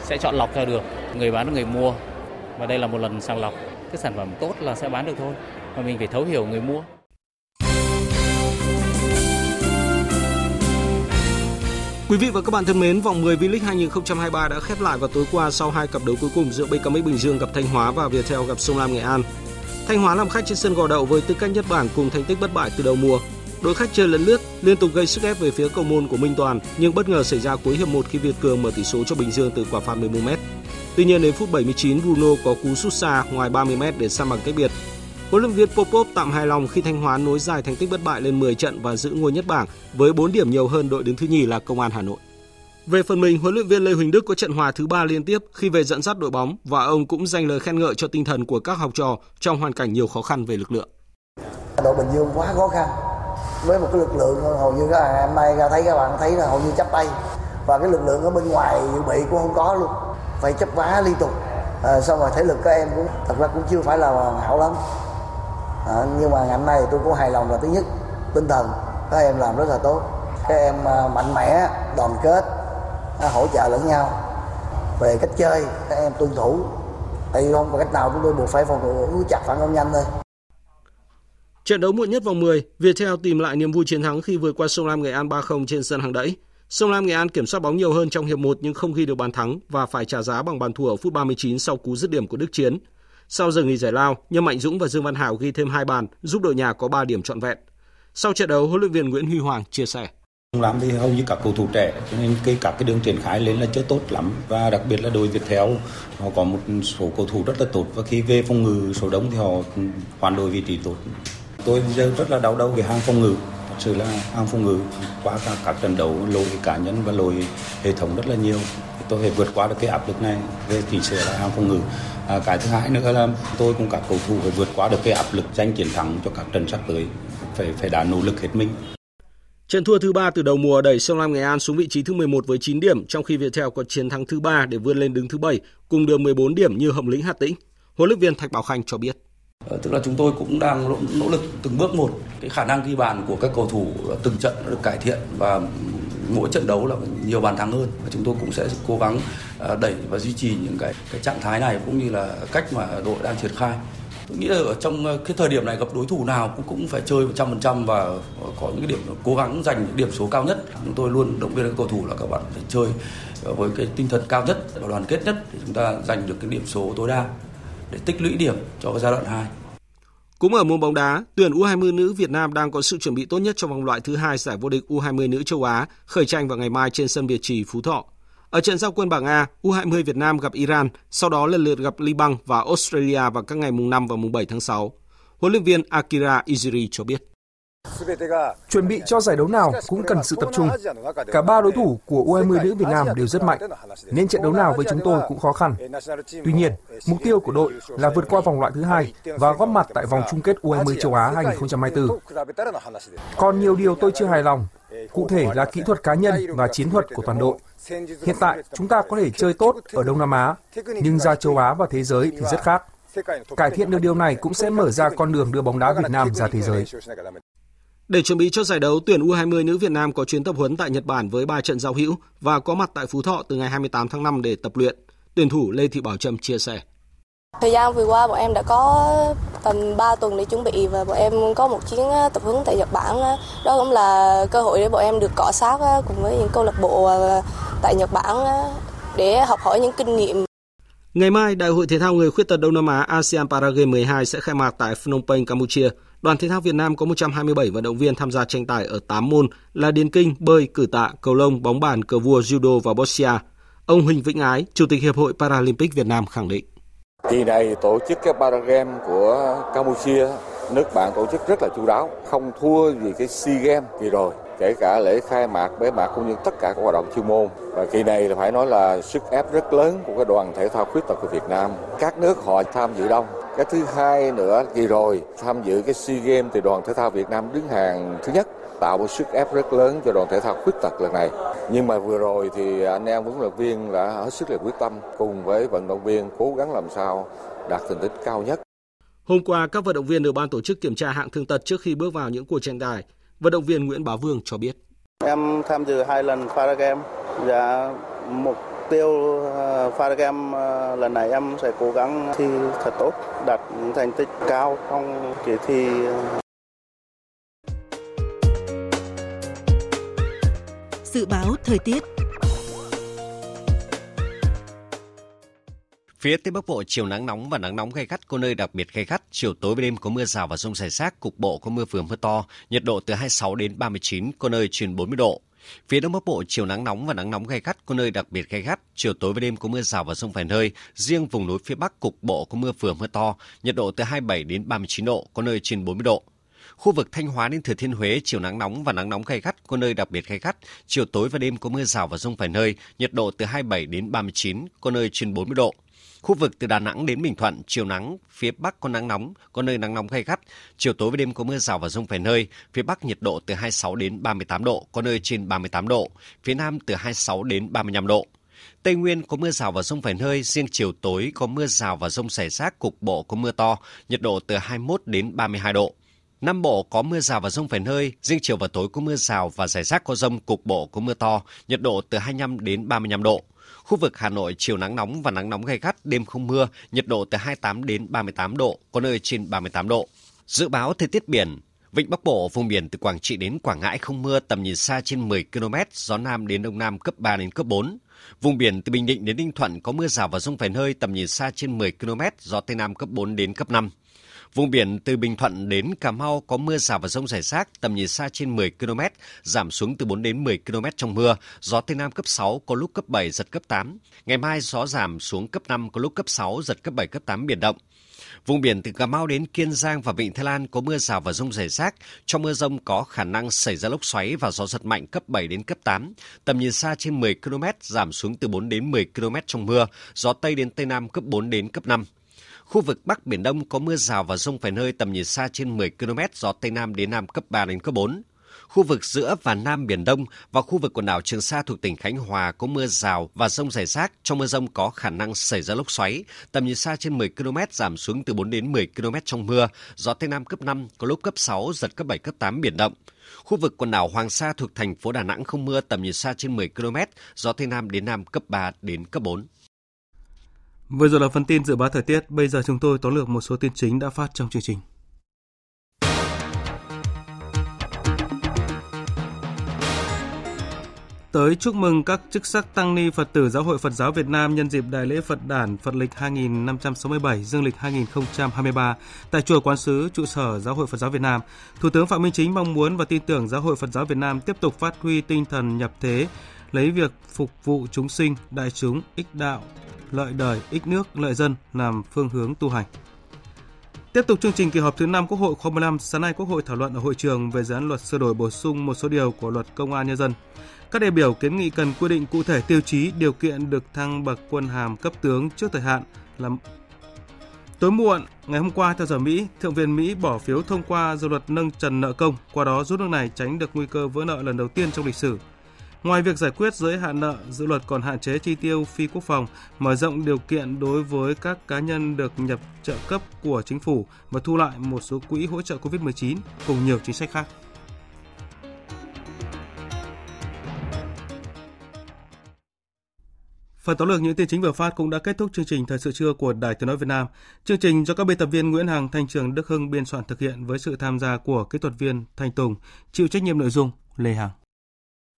sẽ chọn lọc ra được người bán và người mua. Và đây là một lần sàng lọc, cái sản phẩm tốt là sẽ bán được thôi, mà mình phải thấu hiểu người mua. Quý vị và các bạn thân mến, vòng 10 V-League 2023 đã khép lại vào tối qua sau hai cặp đấu cuối cùng giữa BKM Bình Dương gặp Thanh Hóa và Viettel gặp Sông Lam Nghệ An. Thanh Hóa làm khách trên sân Gò Đậu với tư cách nhất Bản cùng thành tích bất bại từ đầu mùa. Đội khách chơi lấn lướt, liên tục gây sức ép về phía cầu môn của Minh Toàn nhưng bất ngờ xảy ra cuối hiệp 1 khi Việt Cường mở tỷ số cho Bình Dương từ quả phạt 11m. Tuy nhiên đến phút 79, Bruno có cú sút xa ngoài 30m để san bằng cách biệt. Huấn luyện viên Popov tạm hài lòng khi Thanh Hóa nối dài thành tích bất bại lên 10 trận và giữ ngôi nhất bảng với 4 điểm nhiều hơn đội đứng thứ nhì là Công an Hà Nội. Về phần mình, huấn luyện viên Lê Huỳnh Đức có trận hòa thứ 3 liên tiếp khi về dẫn dắt đội bóng và ông cũng dành lời khen ngợi cho tinh thần của các học trò trong hoàn cảnh nhiều khó khăn về lực lượng. Đội Bình Dương quá khó khăn với một cái lực lượng hầu như là hôm nay thấy các bạn thấy là hầu như chắp tay và cái lực lượng ở bên ngoài dự bị cũng không có luôn, phải chấp vá liên tục. Xong rồi thể lực các em cũng thật ra cũng chưa phải là hoàn hảo lắm. Nhưng mà ngày hôm nay tôi cũng hài lòng là thứ nhất tinh thần các em làm rất là tốt, các em mạnh mẽ, đoàn kết, hỗ trợ lẫn nhau. Về cách chơi các em tuân thủ, tại vì không có cách nào chúng tôi buộc phải phòng thủ chặt phản công nhanh thôi. Trận đấu muộn nhất vòng 10, Viettel tìm lại niềm vui chiến thắng khi vượt qua Sông Lam Nghệ An 3-0 trên sân Hàng Đẫy. Sông Lam Nghệ An kiểm soát bóng nhiều hơn trong hiệp 1 nhưng không ghi được bàn thắng và phải trả giá bằng bàn thua ở phút 39 sau cú dứt điểm của Đức Chiến. Sau giờ nghỉ giải lao, Nhâm Mạnh Dũng và Dương Văn Hảo ghi thêm 2 bàn, giúp đội nhà có 3 điểm trọn vẹn. Sau trận đấu, huấn luyện viên Nguyễn Huy Hoàng chia sẻ: "Làm thì hầu như các cầu thủ trẻ, cho nên các đường triển khai lên là chưa tốt lắm và đặc biệt là đội Viettel họ có một số cầu thủ rất là tốt và khi về phòng ngự số đông thì họ hoàn đội vị trí tốt. Tôi giờ rất là đau đầu về hàng phòng ngự, thật sự là hàng phòng ngự qua các trận đấu lỗi cá nhân và lỗi hệ thống rất là nhiều. Tôi phải vượt qua được cái áp lực này về tỷ số là hàng phòng ngự. Cái thứ hai nữa là tôi cùng các cầu thủ phải vượt qua được cái áp lực giành chiến thắng cho các trận sắp tới, phải đá nỗ lực hết mình." Trận thua thứ 3 từ đầu mùa đẩy Sông Lam Nghệ An xuống vị trí thứ 11 với 9 điểm, trong khi Viettel có chiến thắng thứ 3 để vươn lên đứng thứ 7 cùng được 14 điểm như Hồng Lĩnh Hà Tĩnh. Huấn luyện viên Thạch Bảo Khanh cho biết: "Tức là chúng tôi cũng đang nỗ lực từng bước một, cái khả năng ghi bàn của các cầu thủ từng trận đã được cải thiện và mỗi trận đấu là nhiều bàn thắng hơn và chúng tôi cũng sẽ cố gắng đẩy và duy trì những cái trạng thái này cũng như là cách mà đội đang triển khai. Tôi nghĩ là ở trong cái thời điểm này gặp đối thủ nào cũng phải chơi 100% và có những cái điểm cố gắng giành những điểm số cao nhất. Chúng tôi luôn động viên các cầu thủ là các bạn phải chơi với cái tinh thần cao nhất và đoàn kết nhất để chúng ta giành được cái điểm số tối đa để tích lũy điểm cho cái giai đoạn 2. Cũng ở môn bóng đá, tuyển U20 nữ Việt Nam đang có sự chuẩn bị tốt nhất cho vòng loại thứ 2 giải vô địch U20 nữ châu Á, khởi tranh vào ngày mai trên sân Việt Trì, Phú Thọ. Ở trận giao quân bảng A, U20 Việt Nam gặp Iran, sau đó lần lượt gặp Liban và Australia vào các ngày mùng 5 và mùng 7 tháng 6. Huấn luyện viên Akira Izuri cho biết: Chuẩn bị cho giải đấu nào cũng cần sự tập trung. Cả ba đối thủ của U20 nữ Việt Nam đều rất mạnh, nên trận đấu nào với chúng tôi cũng khó khăn. Tuy nhiên, mục tiêu của đội là vượt qua vòng loại thứ hai và góp mặt tại vòng chung kết U20 châu Á 2024. Còn nhiều điều tôi chưa hài lòng, cụ thể là kỹ thuật cá nhân và chiến thuật của toàn đội. Hiện tại, chúng ta có thể chơi tốt ở Đông Nam Á, nhưng ra châu Á và thế giới thì rất khác. Cải thiện được điều này cũng sẽ mở ra con đường đưa bóng đá Việt Nam ra thế giới. Để chuẩn bị cho giải đấu, tuyển U20 nữ Việt Nam có chuyến tập huấn tại Nhật Bản với 3 trận giao hữu và có mặt tại Phú Thọ từ ngày 28 tháng 5 để tập luyện. Tuyển thủ Lê Thị Bảo Trâm chia sẻ. Thời gian vừa qua bọn em đã có tầm 3 tuần để chuẩn bị và bọn em có một chuyến tập huấn tại Nhật Bản. Đó cũng là cơ hội để bọn em được cọ sát cùng với những câu lạc bộ tại Nhật Bản để học hỏi những kinh nghiệm. Ngày mai, Đại hội Thể thao Người Khuyết tật Đông Nam Á ASEAN Paragame 12 sẽ khai mạc tại Phnom Penh, Campuchia. Đoàn thể thao Việt Nam có 127 vận động viên tham gia tranh tài ở 8 môn là điền kinh, bơi, cử tạ, cầu lông, bóng bàn, cờ vua, judo và boxia. Ông Huỳnh Vĩnh Ái, Chủ tịch Hiệp hội Paralympic Việt Nam khẳng định. Kỳ này tổ chức cái Paragame của Campuchia, nước bạn tổ chức rất là chu đáo, không thua gì cái SEA Games kỳ rồi. Kể cả lễ khai mạc, bế mạc cũng như tất cả các hoạt động chuyên môn. Và kỳ này là phải nói là sức ép rất lớn của cái đoàn thể thao khuyết tật của Việt Nam. Các nước họ tham dự đông. Cái thứ hai nữa, kỳ rồi tham dự cái SEA Games thì đoàn thể thao Việt Nam đứng hàng thứ nhất, tạo một sức ép rất lớn cho đoàn thể thao khuyết tật lần này. Nhưng mà vừa rồi thì anh em huấn luyện viên đã hết sức là quyết tâm cùng với vận động viên cố gắng làm sao đạt thành tích cao nhất. Hôm qua, các vận động viên được ban tổ chức kiểm tra hạng thương tật trước khi bước vào những cuộc tranh tài. Vận động viên Nguyễn Bá Vương cho biết. Em tham dự 2 lần Paragame và mục tiêu Paragame lần này em sẽ cố gắng thi thật tốt, đạt thành tích cao trong kỳ thi. Dự báo thời tiết. Phía Tây Bắc Bộ chiều nắng nóng và nắng nóng gay gắt, có nơi đặc biệt gay gắt, chiều tối và đêm có mưa rào và dông rải rác, cục bộ có mưa vừa mưa to, nhiệt độ từ 26 đến 39, có nơi trên 40 độ. Phía Đông Bắc Bộ chiều nắng nóng và nắng nóng gay gắt, có nơi đặc biệt gay gắt, chiều tối và đêm có mưa rào và dông vài nơi, riêng vùng núi phía Bắc cục bộ có mưa vừa mưa to, nhiệt độ từ 27 đến 39 độ, có nơi trên 40 độ. Khu vực Thanh Hóa đến Thừa Thiên Huế chiều nắng nóng và nắng nóng gay gắt, có nơi đặc biệt gay gắt, chiều tối và đêm có mưa rào và dông vài nơi, nhiệt độ từ 27 đến 39, có nơi trên 40 độ. Khu vực từ Đà Nẵng đến Bình Thuận chiều nắng, phía Bắc có nắng nóng, có nơi nắng nóng gay gắt, chiều tối và đêm có mưa rào và dông vài nơi, phía Bắc nhiệt độ từ 26 đến 38 độ, có nơi trên 38 độ, phía Nam từ 26 đến 35 độ. Tây Nguyên có mưa rào và dông vài nơi, riêng chiều tối có mưa rào và dông rải rác, cục bộ có mưa to, nhiệt độ từ 21 đến 32 độ. Nam Bộ có mưa rào và dông vài nơi, riêng chiều và tối có mưa rào và rải rác có dông, cục bộ có mưa to, nhiệt độ từ 25 đến 35 độ. Khu vực Hà Nội chiều nắng nóng và nắng nóng gay gắt, đêm không mưa, nhiệt độ từ 28 đến 38 độ, có nơi trên 38 độ. Dự báo thời tiết biển, Vịnh Bắc Bộ, vùng biển từ Quảng Trị đến Quảng Ngãi không mưa, tầm nhìn xa trên 10 km, gió Nam đến Đông Nam cấp 3 đến cấp 4. Vùng biển từ Bình Định đến Ninh Thuận có mưa rào và dông vài nơi, tầm nhìn xa trên 10 km, gió Tây Nam cấp 4 đến cấp 5. Vùng biển từ Bình Thuận đến Cà Mau có mưa rào và dông rải rác, tầm nhìn xa trên 10 km, giảm xuống từ 4 đến 10 km trong mưa, gió Tây Nam cấp 6, có lúc cấp 7, giật cấp 8. Ngày mai gió giảm xuống cấp 5, có lúc cấp 6, giật cấp 7, cấp 8, biển động. Vùng biển từ Cà Mau đến Kiên Giang và Vịnh Thái Lan có mưa rào và dông rải rác. Trong mưa dông có khả năng xảy ra lốc xoáy và gió giật mạnh cấp 7 đến cấp 8. Tầm nhìn xa trên 10 km, giảm xuống từ 4 đến 10 km trong mưa, gió Tây đến Tây Nam cấp 4 đến cấp 5. Khu vực Bắc Biển Đông có mưa rào và dông vài nơi, tầm nhìn xa trên 10 km, gió Tây Nam đến Nam cấp 3 đến cấp 4. Khu vực giữa và Nam Biển Đông và khu vực quần đảo Trường Sa thuộc tỉnh Khánh Hòa có mưa rào và dông rải rác. Trong mưa dông có khả năng xảy ra lốc xoáy, tầm nhìn xa trên 10 km, giảm xuống từ 4 đến 10 km trong mưa, gió Tây Nam cấp 5, có lúc cấp 6, giật cấp 7, cấp 8, biển động. Khu vực quần đảo Hoàng Sa thuộc thành phố Đà Nẵng không mưa, tầm nhìn xa trên 10 km, gió Tây Nam đến Nam cấp 3 đến cấp 4. Vừa rồi là phần tin dự báo thời tiết, bây giờ chúng tôi tóm lược một số tin chính đã phát trong chương trình. Tới chúc mừng các chức sắc tăng ni Phật tử Giáo hội Phật giáo Việt Nam nhân dịp Đại lễ Phật đản Phật lịch 2567, dương lịch 2023 tại chùa Quán Sứ, trụ sở Giáo hội Phật giáo Việt Nam. Thủ tướng Phạm Minh Chính mong muốn và tin tưởng Giáo hội Phật giáo Việt Nam tiếp tục phát huy tinh thần nhập thế, lấy việc phục vụ chúng sinh, đại chúng, ích đạo, lợi đời, ích nước, lợi dân làm phương hướng tu hành. Tiếp tục chương trình kỳ họp thứ 5 Quốc hội khóa 15, sáng nay Quốc hội thảo luận ở hội trường về dự án luật sửa đổi bổ sung một số điều của Luật Công an nhân dân. Các đại biểu kiến nghị cần quy định cụ thể tiêu chí, điều kiện được thăng bậc quân hàm cấp tướng trước thời hạn là tối muộn. Ngày hôm qua, theo giờ Mỹ, Thượng viện Mỹ bỏ phiếu thông qua dự luật nâng trần nợ công, qua đó giúp nước này tránh được nguy cơ vỡ nợ lần đầu tiên trong lịch sử. Ngoài việc giải quyết giới hạn nợ, dự luật còn hạn chế chi tiêu phi quốc phòng, mở rộng điều kiện đối với các cá nhân được nhập trợ cấp của chính phủ và thu lại một số quỹ hỗ trợ COVID-19 cùng nhiều chính sách khác. Phần tóm lược những tin chính vừa phát cũng đã kết thúc chương trình Thời sự trưa của Đài Tiếng nói Việt Nam. Chương trình do các biên tập viên Nguyễn Hằng, Thanh Trường, Đức Hưng biên soạn thực hiện với sự tham gia của kỹ thuật viên Thanh Tùng, chịu trách nhiệm nội dung Lê Hằng.